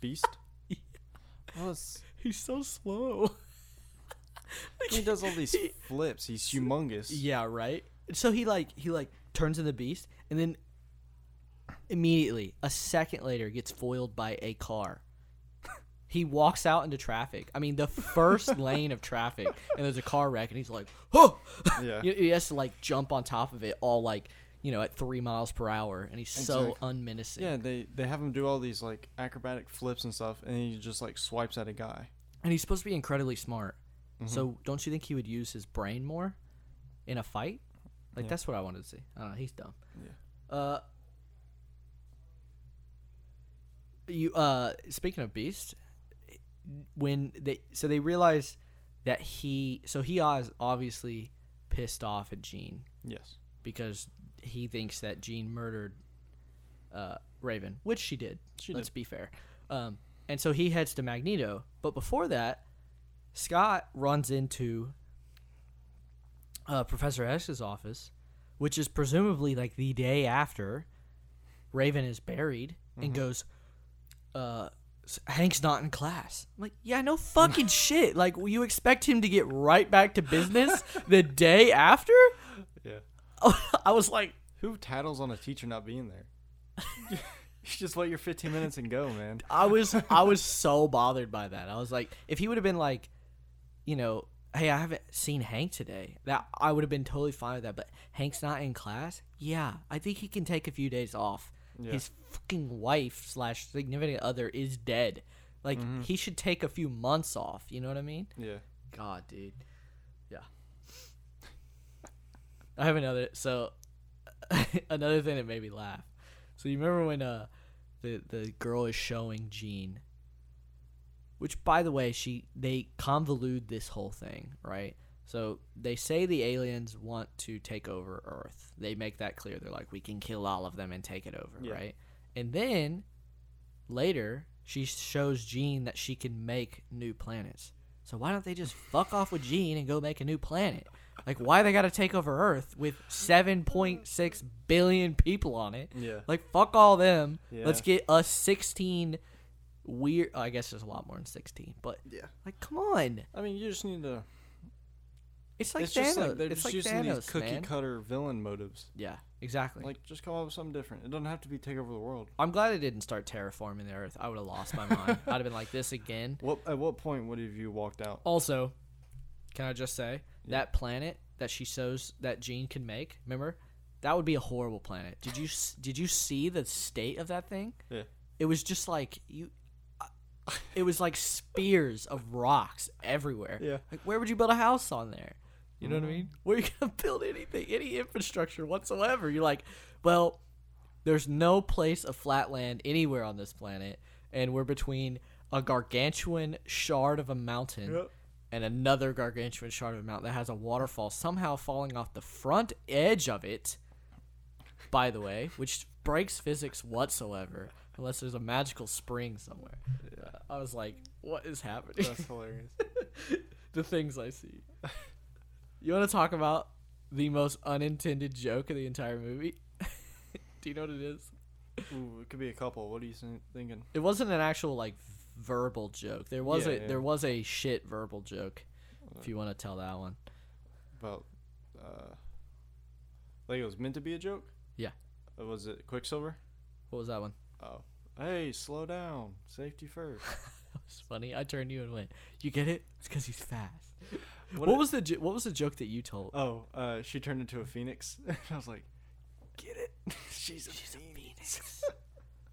Beast? Yeah. He's so slow. He does all these flips. He's humongous. Yeah, right. So he turns into Beast, and then immediately, a second later, gets foiled by a car. He walks out into traffic. I mean, the first lane of traffic, and there's a car wreck, and he's like, "Oh!" Yeah. He has to jump on top of it, all at 3 miles per hour, and he's so unmenacing. Yeah, they have him do all these acrobatic flips and stuff, and he just swipes at a guy. And he's supposed to be incredibly smart, so don't you think he would use his brain more in a fight? That's what I wanted to see. I don't know. He's dumb. Yeah. Speaking of Beast, when they realized that he is obviously pissed off at Jean. Yes. Because he thinks that Jean murdered Raven, which she did. Let's be fair. And so he heads to Magneto. But before that, Scott runs into Professor X's office, which is presumably the day after Raven is buried, and goes, Hank's not in class. I'm like, yeah, no fucking shit. You expect him to get right back to business the day after? Yeah. I was like, who tattles on a teacher not being there? You should just let your 15 minutes and go, man. I was so bothered by that. I was like, if he would have been hey, I haven't seen Hank today. That I would have been totally fine with that, but Hank's not in class? Yeah, I think he can take a few days off. Yeah. His fucking wife / significant other is dead. He should take a few months off. You know what I mean? Yeah. God, dude. Yeah. I have another. So, another thing that made me laugh. So, you remember when the girl is showing Jean? Which, by the way, they convolute this whole thing, right? So they say the aliens want to take over Earth. They make that clear. They're like, we can kill all of them and take it over, right? And then later, she shows Jean that she can make new planets. So why don't they just fuck off with Jean and go make a new planet? Why they got to take over Earth with 7.6 billion people on it? Yeah. Fuck all them. Yeah. Let's get us 16... Weird. I guess there's a lot more than 16, but yeah, come on. I mean, you just need to. It's like Thanos. They're just using these cookie cutter villain motives. Yeah, exactly. Just come up with something different. It doesn't have to be take over the world. I'm glad I didn't start terraforming the Earth. I would have lost my mind. I'd have been like, this again. At what point would have you walked out? Also, can I just say that planet that she shows that Jean can make? Remember, that would be a horrible planet. Did you see the state of that thing? Yeah. It was just you. It was spears of rocks everywhere. Yeah. Where would you build a house on there? You know what I mean? Where are you going to build anything, any infrastructure whatsoever? You're well, there's no place of flat land anywhere on this planet, and we're between a gargantuan shard of a mountain and another gargantuan shard of a mountain that has a waterfall somehow falling off the front edge of it, by the way, which breaks physics whatsoever. Unless there's a magical spring somewhere. Yeah. I was like, what is happening? That's hilarious. The things I see. You want to talk about the most unintended joke of the entire movie? Do you know what it is? Ooh, it could be a couple. What are you thinking? It wasn't an actual, verbal joke. There was a shit verbal joke, if you want to tell that one. About, it was meant to be a joke? Yeah. Was it Quicksilver? What was that one? Oh, hey, slow down. Safety first. That was funny. I turned you and went, you get it? It's because he's fast. What was the joke that you told? Oh, she turned into a phoenix. I was like, get it? She's a phoenix.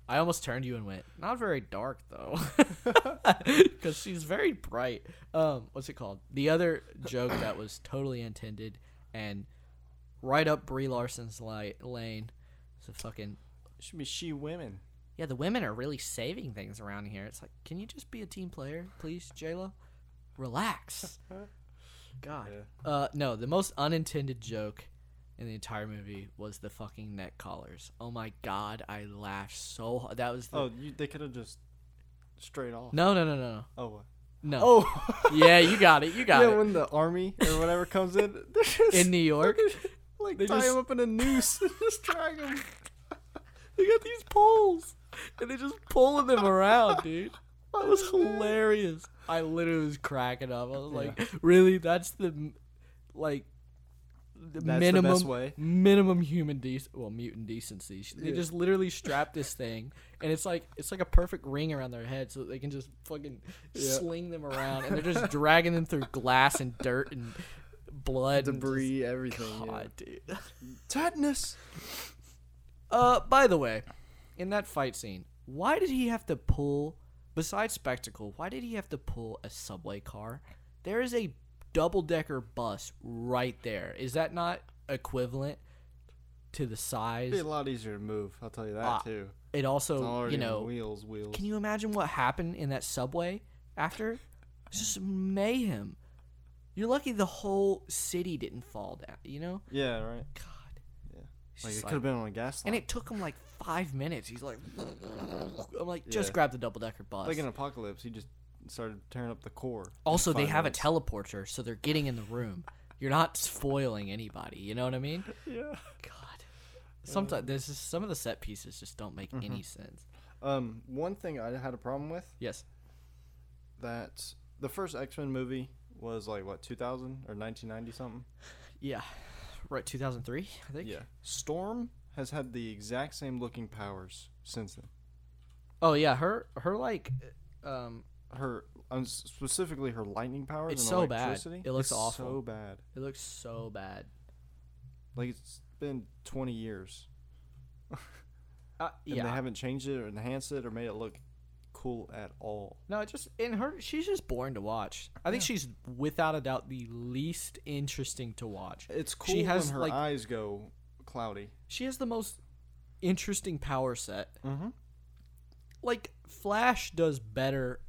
I almost turned you and went, not very dark, though. Because she's very bright. What's it called? The other joke that was totally intended and right up Brie Larson's lane. It's a fucking... Should be she women. Yeah, the women are really saving things around here. It's like, can you just be a team player, please, J-Lo? Relax. God. Yeah. No, the most unintended joke in the entire movie was the fucking neck collars. Oh my God, I laughed so hard. That was. They could have just straight off. No. Oh, what? No. Oh. Yeah, you got it. Yeah, when the army or whatever comes in, they're just in New York, like they tie him up in a noose and just drag him. They got these poles, and they're just pulling them around, dude. That was hilarious. I literally was cracking up. I was like, really? That's the best way. Minimum human mutant decency. They just literally strap this thing, and it's like a perfect ring around their head so that they can just fucking sling them around, and they're just dragging them through glass and dirt and blood, debris, and everything. God, dude, tetanus. By the way, in that fight scene, why did he have to pull? Besides spectacle, why did he have to pull a subway car? There is a double-decker bus right there. Is that not equivalent to the size? It'd be a lot easier to move, I'll tell you that, too. It also, wheels. Can you imagine what happened in that subway after? It's just mayhem. You're lucky the whole city didn't fall down, you know? Yeah, right. God. Yeah. Like, it could have been on a gas line. And it took him, 5 minutes. He's like... I'm like, just grab the double-decker bus. Like in Apocalypse, he just... started tearing up the core. Also, they have a teleporter, so they're getting in the room. You're not spoiling anybody. You know what I mean? Yeah. God. Sometimes there's just, some of the set pieces just don't make any sense. One thing I had a problem with. Yes. That the first X-Men movie was 2000 or 1990 something. Yeah. Right, 2003, I think. Yeah. Storm has had the exact same looking powers since then. Oh yeah, specifically her lightning powers. It's so bad. It looks awful. So bad. It looks so bad. Like it's been 20 years. And they haven't changed it or enhanced it or made it look cool at all. No, it just she's just boring to watch. I think she's without a doubt the least interesting to watch. It's cool when her eyes go cloudy. She has the most interesting power set. Mm-hmm. Flash does better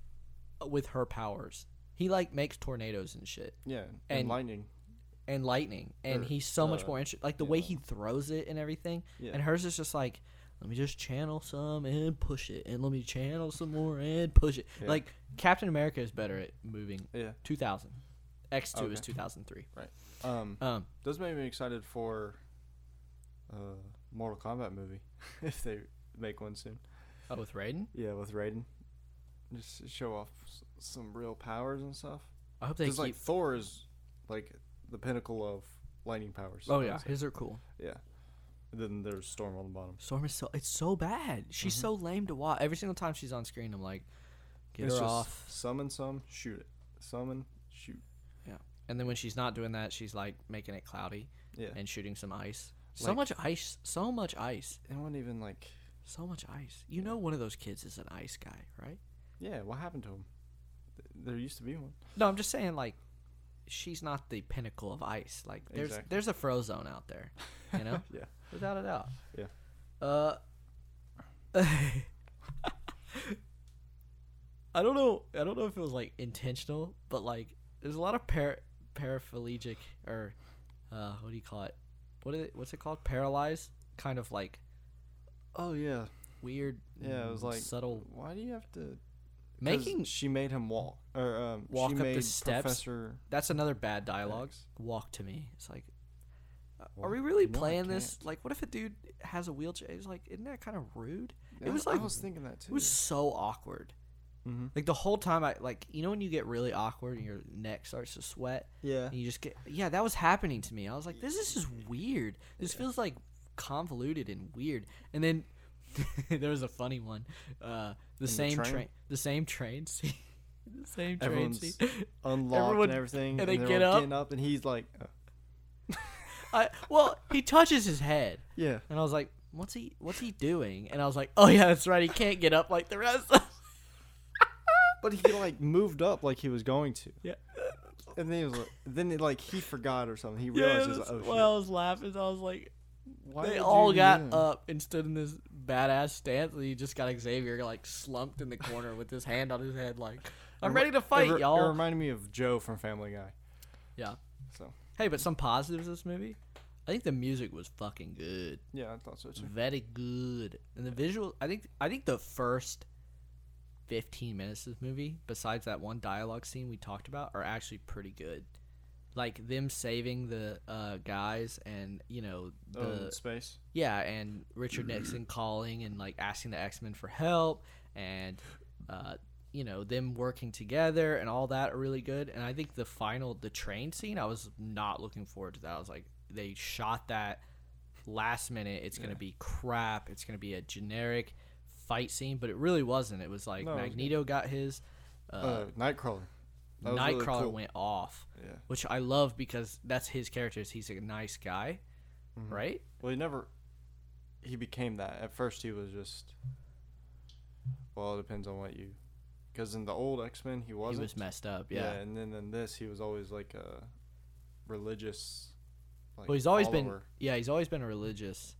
with her powers. He makes tornadoes and shit. Yeah, and lightning. And lightning. And he's so much more interesting. Like, the way he throws it and everything. Yeah. And hers is just like, let me just channel some and push it. And let me channel some more and push it. Yeah. Like, Captain America is better at moving. Yeah. 2000. X2 is 2003. Right. Those make me excited for Mortal Kombat movie, if they make one soon. Oh, with Raiden? Yeah, with Raiden. Just show off some real powers and stuff. I hope they keep... Thor is, the pinnacle of lightning powers. Oh, yeah. His are cool. Yeah. And then there's Storm on the bottom. Storm is so... It's so bad. She's so lame to watch. Every single time she's on screen, I'm like, her off. Summon some, shoot it. Summon, shoot. Yeah. And then when she's not doing that, she's, making it cloudy. Yeah. And shooting some ice. So much ice. It wasn't even, So much ice. You know one of those kids is an ice guy, right? Yeah, what happened to him? There used to be one. No, I'm just saying, she's not the pinnacle of ice. There's a Frozone out there, you know? Yeah. Without a doubt. Yeah. I don't know if it was, intentional, but, there's a lot of paraplegic or, what do you call it? What's it called? Paralyzed? Kind of, oh yeah, weird. Yeah, it was subtle. Why do you have to? She made him walk or walk she up made the steps. Professor That's another bad dialogue. X. Walk to me. It's are we really playing this? What if a dude has a wheelchair? It's isn't that kind of rude? Yeah, I was thinking that too. It was so awkward. Mm-hmm. The whole time, when you get really awkward and your neck starts to sweat. Yeah. And you just get that was happening to me. I was like, this is weird. This feels convoluted and weird. And then there was a funny one. The same train scene. Unlocked everyone, and everything. And they get up and he's like he touches his head. Yeah. And I was like, what's he doing? And I was like, oh yeah, that's right, he can't get up like the rest of But he moved up like he was going to. Yeah. And then he was he forgot or something. He realized he was shit. I was laughing. I was like, Why they all got up and stood in this badass stance, and you just got Xavier like slumped in the corner with his hand on his head, like, I'm ready to fight, y'all. It reminded me of Joe from Family Guy. Yeah. So. Hey, but some positives this movie. I think the music was fucking good. Yeah, I thought so too. Very good. And the visual, I think the first 15 minutes of this movie, besides that one dialogue scene we talked about, are actually pretty good. Like them saving the guys, and you know the space. Yeah, and Richard Nixon calling and like asking the X-Men for help, and you know them working together and all that are really good. And I think the train scene, I was not looking forward to that. I was like, they shot that last minute. It's gonna be crap. It's gonna be a generic fight scene, but it really wasn't. It was like Magneto got his Nightcrawler. Nightcrawler really cool. Went off, which I love because that's his character. He's a nice guy, right? Well, he became that. At first, he was just, well, it depends on what you, because in the old X-Men, he wasn't. He was messed up, yeah. And then in this, he was always like a religious, like, well, he's always follower. He's always been a religious,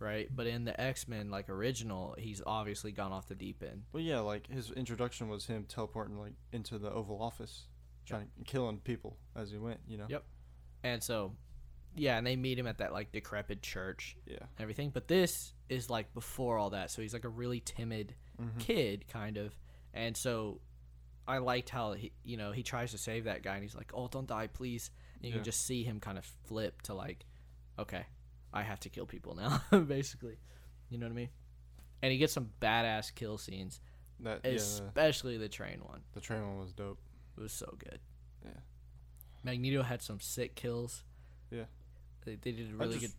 right? But in the X-Men, like, original, he's obviously gone off the deep end. Well, yeah, like, his introduction was him teleporting, like, into the Oval Office, killing people as he went, you know? Yep. And so, yeah, and they meet him at that, like, decrepit church and everything. But this is, like, before all that. So he's, like, a really timid kid, kind of. And so I liked how, he tries to save that guy, and he's like, oh, don't die, please. And you can just see him kind of flip to, like, okay, I have to kill people now, basically. You know what I mean? And he gets some badass kill scenes, especially the train one. The train one was dope. It was so good. Yeah. Magneto had some sick kills. Yeah. They did really good.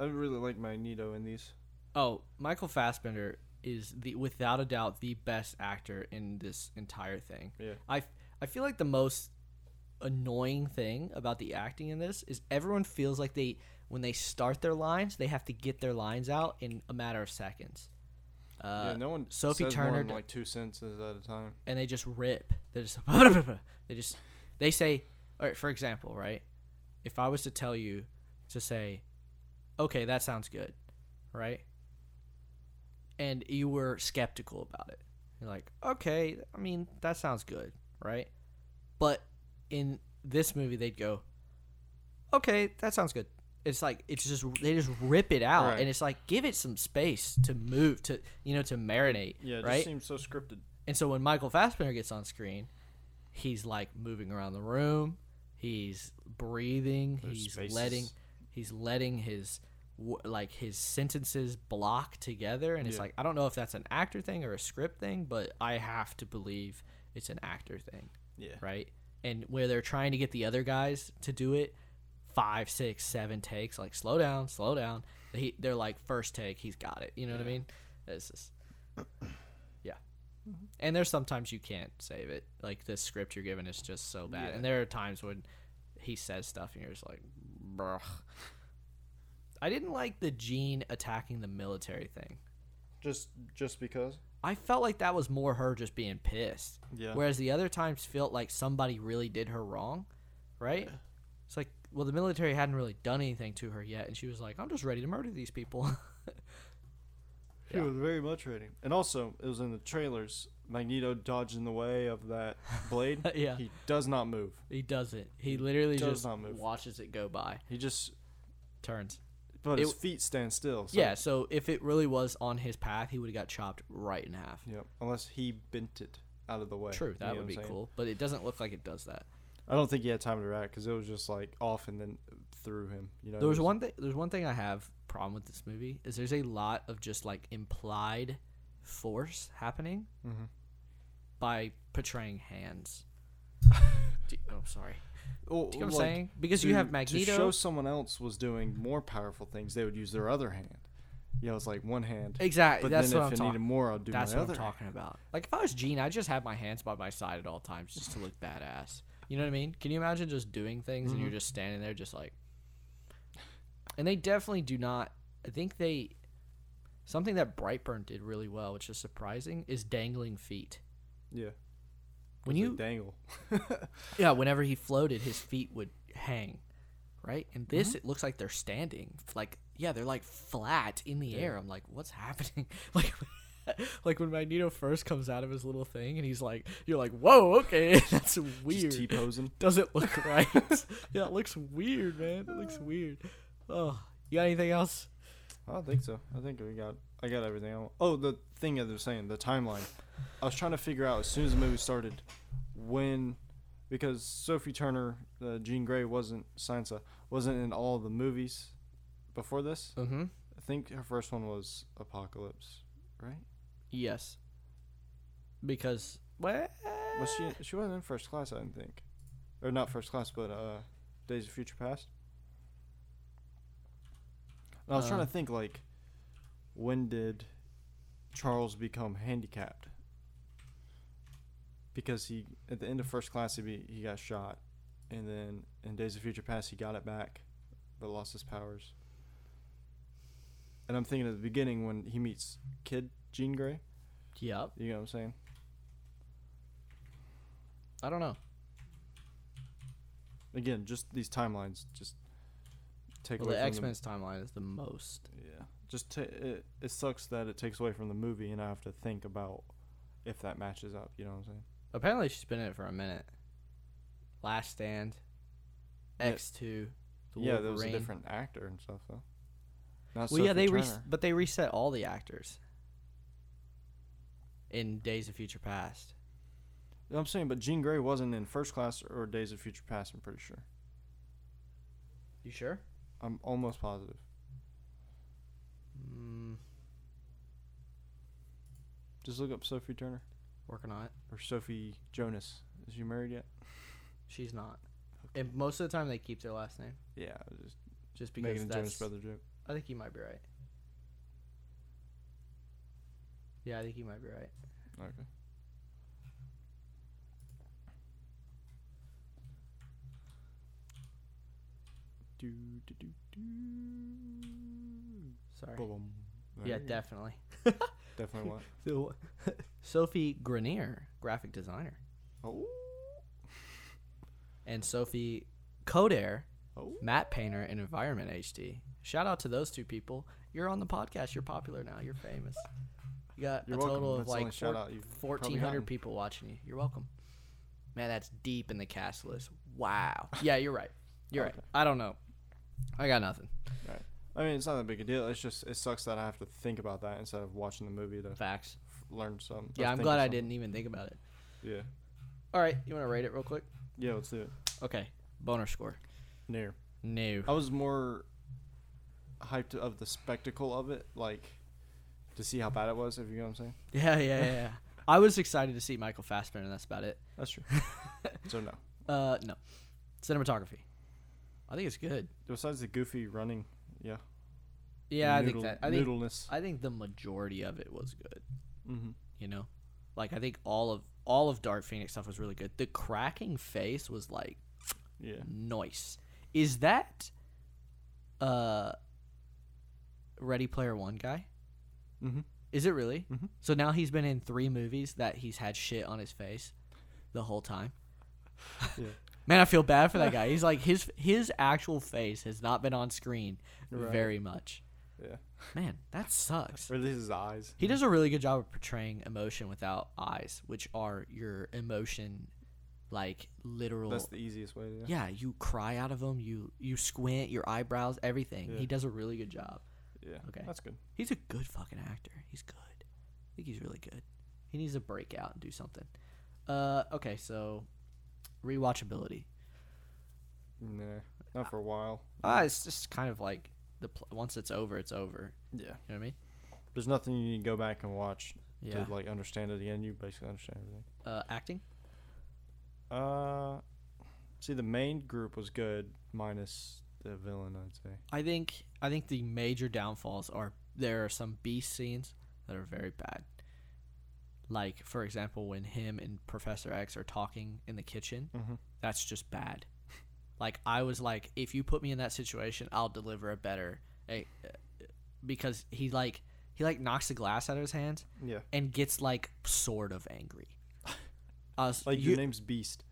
I really like Magneto in these. Oh, Michael Fassbender is without a doubt the best actor in this entire thing. Yeah. I feel like the most annoying thing about the acting in this is everyone feels like when they start their lines, they have to get their lines out in a matter of seconds. No one Sophie says Turner more than like 2 sentences at a time. And they just rip. They're just they say, all right, for example, right? If I was to tell you to say, okay, that sounds good, right? And you were skeptical about it. You're like, okay, I mean, that sounds good, right? But in this movie, they'd go, okay, that sounds good. It's like they just rip it out, and it's like, give it some space to move, to to marinate. Yeah, it just seems so scripted. And so when Michael Fassbender gets on screen, he's like moving around the room, he's breathing, he's letting his like his sentences block together, and it's like, I don't know if that's an actor thing or a script thing, but I have to believe it's an actor thing. Yeah, right. And where they're trying to get the other guys to do it 5, 6, 7 takes, like, slow down, they're like, first take, he's got it, what I mean? It's just and there's sometimes you can't save it, like the script you're given is just so bad, and there are times when he says stuff and you're just like, bruh. I didn't like the Jean attacking the military thing, just because I felt like that was more her just being pissed, whereas the other times felt like somebody really did her wrong, right? It's like, well, the military hadn't really done anything to her yet, and she was like, I'm just ready to murder these people. She was very much ready. And also, it was in the trailers, Magneto dodged in the way of that blade. He does not move. He doesn't. He literally just watches it go by. He just turns. But his feet stand still. So. Yeah, so if it really was on his path, he would have got chopped right in half. Yep. Unless he bent it out of the way. True, that would be cool. But it doesn't look like it does that. I don't think he had time to react because it was just like off and then through him. There's one thing I have problem with this movie is there's a lot of just like implied force happening by portraying hands. Sorry. Well, do you know what I'm saying? Because you have Magneto. To show someone else was doing more powerful things, they would use their other hand. Yeah, it's like one hand. Exactly. But that's what I'm talking about. If I needed more, I'll do my other. That's what I'm talking about. Like if I was Gene, I'd just have my hands by my side at all times just to look badass. You know what I mean? Can you imagine just doing things and you're just standing there just like... And they definitely do not... I think they... Something that Brightburn did really well, which is surprising, is dangling feet. Yeah. When you... dangle. Whenever he floated, his feet would hang. right? And this, it looks like they're standing. Like, yeah, they're like flat in the air. I'm like, what's happening? Like, like when Magneto first comes out of his little thing and he's like, you're like, whoa, okay, that's weird. Just T-posing. Doesn't look right. Yeah, it looks weird, man. It looks weird. Oh, you got anything else? I don't think so. I think I got everything I want. Oh, the thing that they're saying, the timeline. I was trying to figure out as soon as the movie started when, because Sophie Turner, Jean Grey, wasn't in all the movies before this. Mm-hmm. I think her first one was Apocalypse, right? Yes. Because well, she wasn't in First Class, I didn't think, or not First Class, but Days of Future Past. And I was trying to think, like, when did Charles become handicapped? Because he, at the end of First Class, he got shot, and then in Days of Future Past, he got it back, but lost his powers. And I'm thinking at the beginning when he meets Kid Jean Grey. Yep. You know what I'm saying? I don't know. Again, just these timelines, just take away the X-Men's timeline is the most. Yeah. Just it sucks that it takes away from the movie, and I have to think about if that matches up. You know what I'm saying? Apparently, she's been in it for a minute. Last Stand, X2. Yeah, there was a different actor and stuff though. Not well, Sophie yeah, they Turner. But they reset all the actors in Days of Future Past. You know what I'm saying, but Jean Grey wasn't in First Class or Days of Future Past. I'm pretty sure. You sure? I'm almost positive. Just look up Sophie Turner. Working on it. Or Sophie Jonas. Is she married yet? She's not. Okay. And most of the time they keep their last name. Yeah. Just because making a Jonas brother joke. I think you might be right. Yeah, I think you might be right. Okay. Sorry. Boom. Yeah, definitely. Definitely what? Sophie Grenier, graphic designer. Oh. And Sophie Coder, matte painter and environment HD. Shout out to those two people. You're on the podcast. You're popular now. You're famous. You got a total of like 1,400 people watching you. You're welcome. Man, that's deep in the cast list. Wow. Yeah, you're right. You're right. I don't know. I got nothing. All right. I mean, it's not that big a deal. It's just, it sucks that I have to think about that instead of watching the movie to learn something. Yeah, I'm glad I didn't even think about it. Yeah. All right. You want to rate it real quick? Yeah, let's do it. Okay. Boner score. No. I was more hyped of the spectacle of it, like, to see how bad it was, if you know what I'm saying. Yeah. I was excited to see Michael Fassbender, and that's about it. That's true. So, no. No. Cinematography. I think it's good. Besides the goofy running... Yeah, I think the majority of it was good. Mm-hmm. You know, like I think all of Dark Phoenix stuff was really good. The cracking face was like, nice. Is that, Ready Player One guy? Mm-hmm. Is it really? Mm-hmm. So now he's been in 3 movies that he's had shit on his face the whole time. Yeah. Man, I feel bad for that guy. He's like, his actual face has not been on screen very much. Yeah. Man, that sucks. Or his eyes. He does a really good job of portraying emotion without eyes, which are your emotion, like, literal. That's the easiest way. Yeah, you cry out of them. You squint, your eyebrows, everything. Yeah. He does a really good job. Yeah, okay, that's good. He's a good fucking actor. He's good. I think he's really good. He needs to break out and do something. Okay, so... Rewatchability. Nah, not for a while. It's just kind of like once it's over, it's over. Yeah. You know what I mean? There's nothing you need to go back and watch to like understand it again. You basically understand everything. Acting? See, the main group was good, minus the villain, I'd say. I think the major downfalls are there are some Beast scenes that are very bad. Like, for example, when him and Professor X are talking in the kitchen, that's just bad. Like, I was like, if you put me in that situation, I'll deliver a better... because he knocks the glass out of his hands and gets, like, sort of angry. Like, your name's Beast.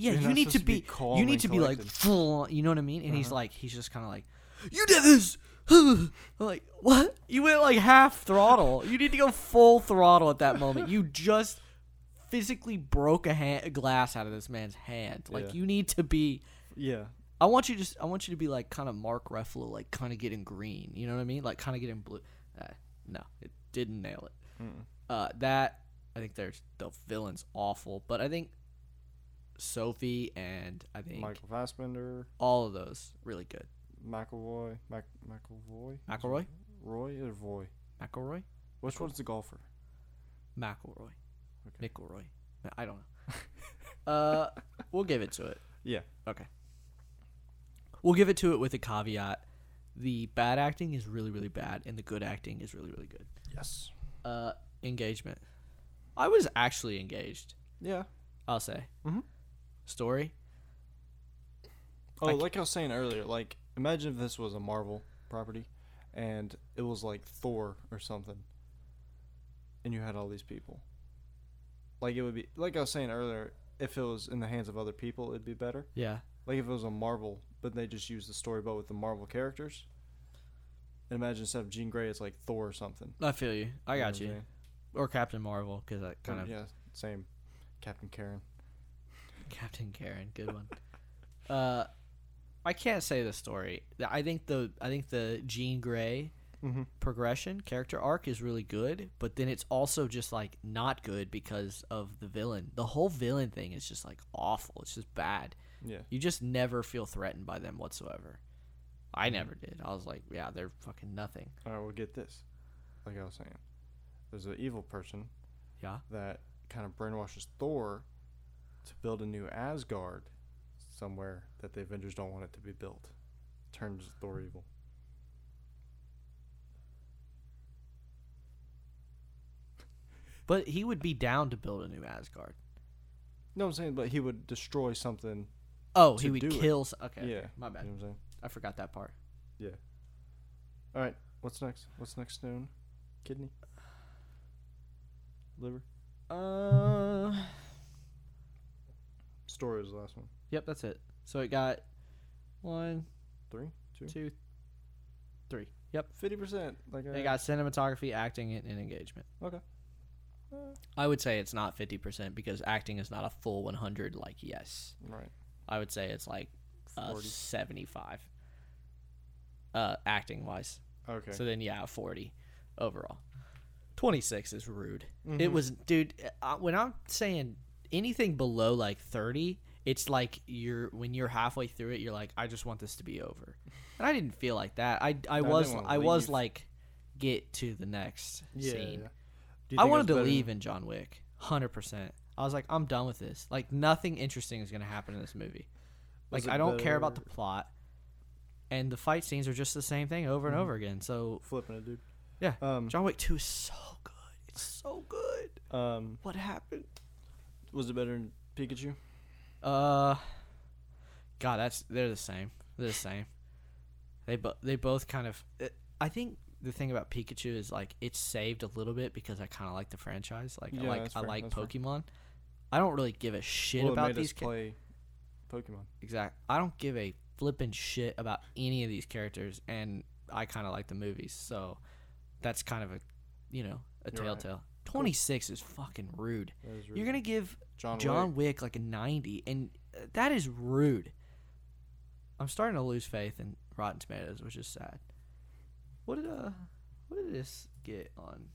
Yeah, you need to be calm. You need to be like, full, you know what I mean? And he's like, he's just kind of like, you did this. I'm like, what? You went like half throttle. You need to go full throttle at that moment. You just physically broke a glass out of this man's hand. Like, you need to be. Yeah. I want you to be like kind of Mark Ruffalo, like kind of getting green. You know what I mean? Like kind of getting blue. No, it didn't nail it. I think the villain's awful, but I think Sophie and I think Michael Fassbender, all of those really good. McElroy? Roy or Voy? McElroy? Which one's the golfer? McElroy. Okay. McElroy. I don't know. We'll give it to it. Yeah. Okay. We'll give it to it with a caveat. The bad acting is really, really bad, and the good acting is really, really good. Yes. Engagement. I was actually engaged. Yeah. I'll say. Mm-hmm. Story. Like I was saying earlier, like, imagine if this was a Marvel property and it was like Thor or something and you had all these people. Like, it would be, like I was saying earlier, if it was in the hands of other people, it'd be better. Yeah. Like, if it was a Marvel, but they just used the storybook with the Marvel characters. And imagine instead of Jean Grey, it's like Thor or something. I feel you. I got you. Or Captain Marvel, because I kind of... Yeah, same. Captain Karen. Good one. I can't say the story. I think the Jean Grey progression, character arc is really good, but then it's also just like not good because of the villain. The whole villain thing is just like awful. It's just bad. Yeah. You just never feel threatened by them whatsoever. I never did. I was like, yeah, they're fucking nothing. All right, well, get this. Like I was saying, there's an evil person. Yeah. That kind of brainwashes Thor to build a new Asgard somewhere that the Avengers don't want it to be built. Turns Thor evil. But he would be down to build a new Asgard. No, I'm saying, but he would destroy something. Oh, he would kill. Okay, yeah, my bad. You know what I'm saying? I forgot that part. Yeah. All right. What's next? What's next? Stone, kidney, liver. Story was the last one. Yep, that's it. So it got 1, 3, 2, 3. Yep, 50%. Like it got cinematography, acting, and engagement. Okay. I would say it's not 50% because acting is not a full 100. Like, yes. Right. I would say it's like 75. Acting wise. Okay. So then, yeah, 40 overall. 26 is rude. Mm-hmm. It was, dude. When I'm saying anything below like 30, it's like when you're halfway through it, you're like, I just want this to be over. And I didn't feel like that. I was like, get to the next scene. Yeah. I wanted to leave in John Wick, 100%. I was like, I'm done with this. Like, nothing interesting is going to happen in this movie. Like, I don't care about the plot, and the fight scenes are just the same thing over and over again. So flipping it, dude. Yeah, John Wick 2 is so good. It's so good. What happened? Was it better than Pikachu? God, they're the same. They're the same. They both kind of. I think. The thing about Pikachu is like it's saved a little bit because I kind of like the franchise. Like yeah, I like Pokemon. Fair. I don't really give a shit about these characters. Pokemon. Exactly. I don't give a flipping shit about any of these characters, and I kind of like the movies, so that's kind of a telltale. Right. 26 is fucking rude. That is rude. You're gonna give John Wick like a 90, and that is rude. I'm starting to lose faith in Rotten Tomatoes, which is sad. What did this get on?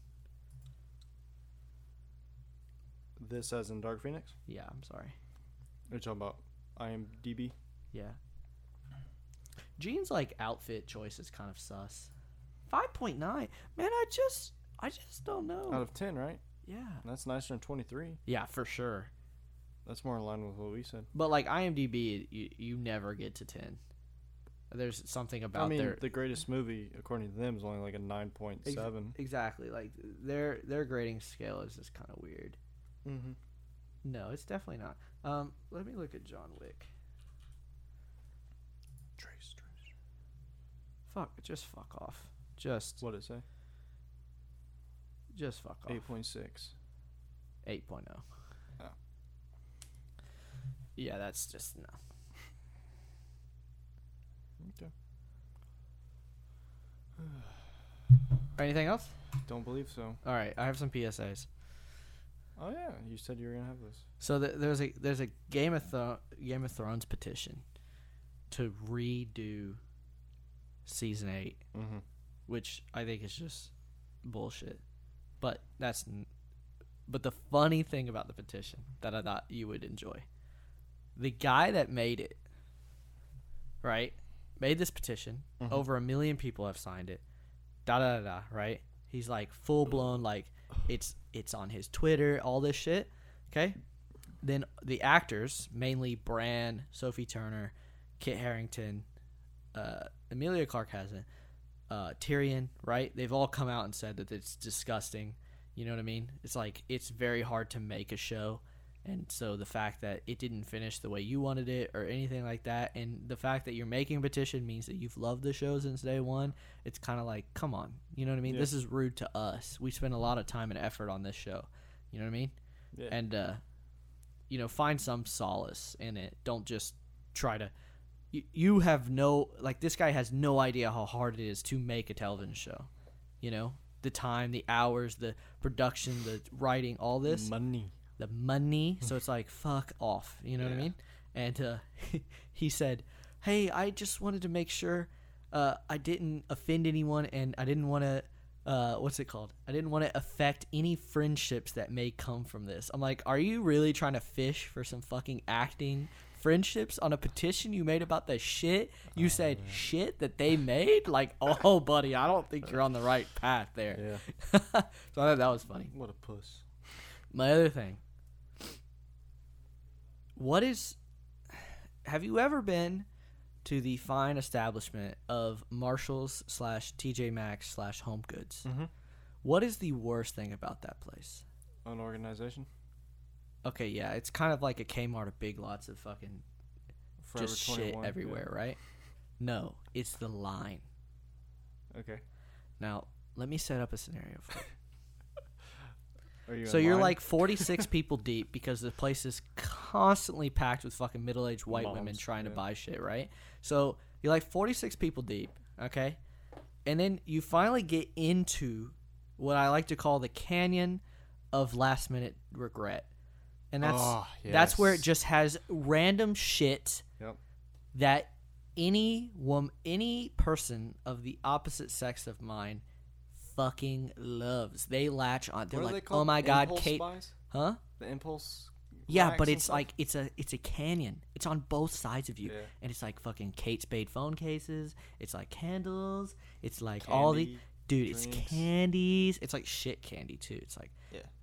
This as in Dark Phoenix? Yeah, I'm sorry. You're talking about IMDb? Yeah. Gene's like outfit choice is kind of sus. 5.9. Man, I just don't know. Out of 10, right? Yeah. And that's nicer than 23. Yeah, for sure. That's more in line with what we said. But like IMDb, you never get to 10. There's something about the greatest movie according to them is only like a 9.7. Exactly, like their grading scale is just kind of weird. Mm-hmm. No, it's definitely not. Let me look at John Wick. Trace. Fuck, just fuck off. Just what did it say? Just fuck off. 8.6. 8.0. Oh. Yeah, that's just no. Okay. Anything else? Don't believe so. All right, I have some PSAs. Oh yeah, you said you were gonna have this. So there's a Game of Thrones petition to redo season 8, mm-hmm. which I think is just bullshit. But but the funny thing about the petition that I thought you would enjoy, the guy that made it, right, made this petition. Mm-hmm. Over 1 million people have signed it. Right? He's like full blown, like it's on his Twitter, all this shit. Okay. Then the actors, mainly Bran, Sophie Turner, Kit Harington, Emilia Clarke hasn't, Tyrion, right? They've all come out and said that it's disgusting. You know what I mean? It's like it's very hard to make a show, and so the fact that it didn't finish the way you wanted it or anything like that, and the fact that you're making a petition means that you've loved the show since day one. It's kind of like, come on. You know what I mean? Yeah. This is rude to us. We spend a lot of time and effort on this show. You know what I mean? Yeah. And, you know, find some solace in it. Don't just try to – you have no – like this guy has no idea how hard it is to make a television show, you know? The time, the hours, the production, the writing, all this. The money. So it's like, fuck off. You know what I mean? And he said, hey, I just wanted to make sure I didn't offend anyone, and I didn't want to I didn't want to affect any friendships that may come from this. I'm like, are you really trying to fish for some fucking acting friendships on a petition you made about the shit you said shit that they made? Like, oh, buddy, I don't think you're on the right path there. Yeah. So I thought that was funny. What a puss. My other thing. Have you ever been to the fine establishment of Marshalls/TJ Maxx/HomeGoods? Mm-hmm. What is the worst thing about that place? An organization. Okay, yeah, it's kind of like a Kmart of Big Lots of fucking Forever just shit everywhere, yeah. Right? No, it's the line. Okay. Now, let me set up a scenario for you. You're like 46 people deep because the place is constantly packed with fucking middle-aged white women trying to buy shit, right? So you're like 46 people deep, okay? And then you finally get into what I like to call the canyon of last-minute regret. And that's where it just has random shit that any person of the opposite sex of mine fucking loves. They latch on. They're like, oh my god, Kate, huh? The impulse. Yeah, but it's like it's a canyon. It's on both sides of you, and it's like fucking Kate Spade phone cases. It's like candles. It's like all the drinks. It's candies. It's like shit candy too. It's like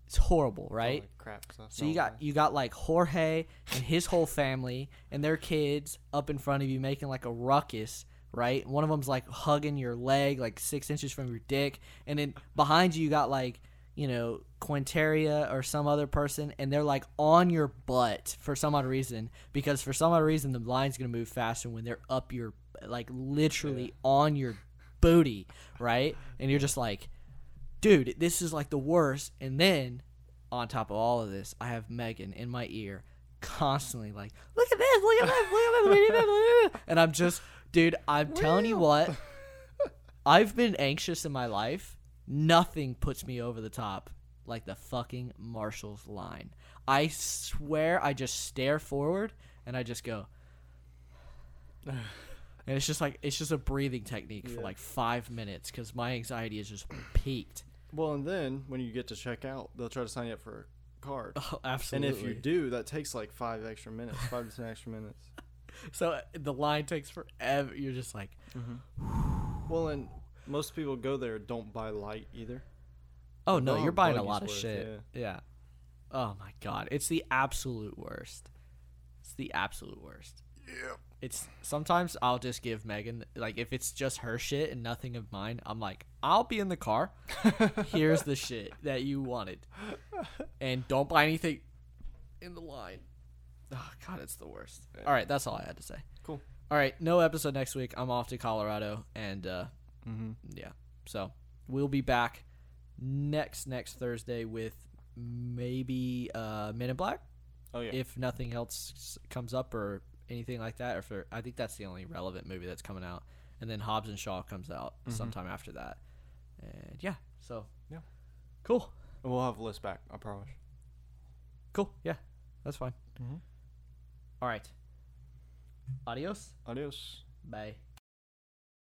it's horrible, right? Holy crap, so you got like Jorge and his whole family and their kids up in front of you making like a ruckus. Right, one of them's like hugging your leg, like 6 inches from your dick, and then behind you got like, you know, Quinteria or some other person, and they're like on your butt for some odd reason, because for some odd reason the line's gonna move faster when they're up your, like, literally on your booty, right? And you're just like, dude, this is like the worst. And then on top of all of this, I have Megan in my ear constantly like, look at this, look at this, look at this, look at this, and I'm just. Dude, I'm telling you what, I've been anxious in my life. Nothing puts me over the top like the fucking Marshall's line. I swear I just stare forward and I just go. And it's just like, it's just a breathing technique for like 5 minutes because my anxiety is just peaked. Well, and then when you get to check out, they'll try to sign you up for a card. Oh, absolutely. And if you do, that takes like 5 to 10 extra minutes. So the line takes forever. You're just like, well, and most people go there don't buy light either. Oh no, you're buying a lot of shit. Yeah. Oh my god, it's the absolute worst. Yeah. It's sometimes I'll just give Megan, like, if it's just her shit and nothing of mine, I'm like, I'll be in the car. Here's the shit that you wanted, and don't buy anything in the line. Oh, God, it's the worst. Yeah. All right, that's all I had to say. Cool. All right, no episode next week. I'm off to Colorado, and so we'll be back next Thursday with maybe Men in Black. Oh yeah. If nothing else comes up or anything like that, or for, I think that's the only relevant movie that's coming out. And then Hobbs and Shaw comes out sometime after that. And yeah, so yeah, cool. And we'll have a list back, I promise. Cool. Yeah, that's fine. All right. Adios. Bye.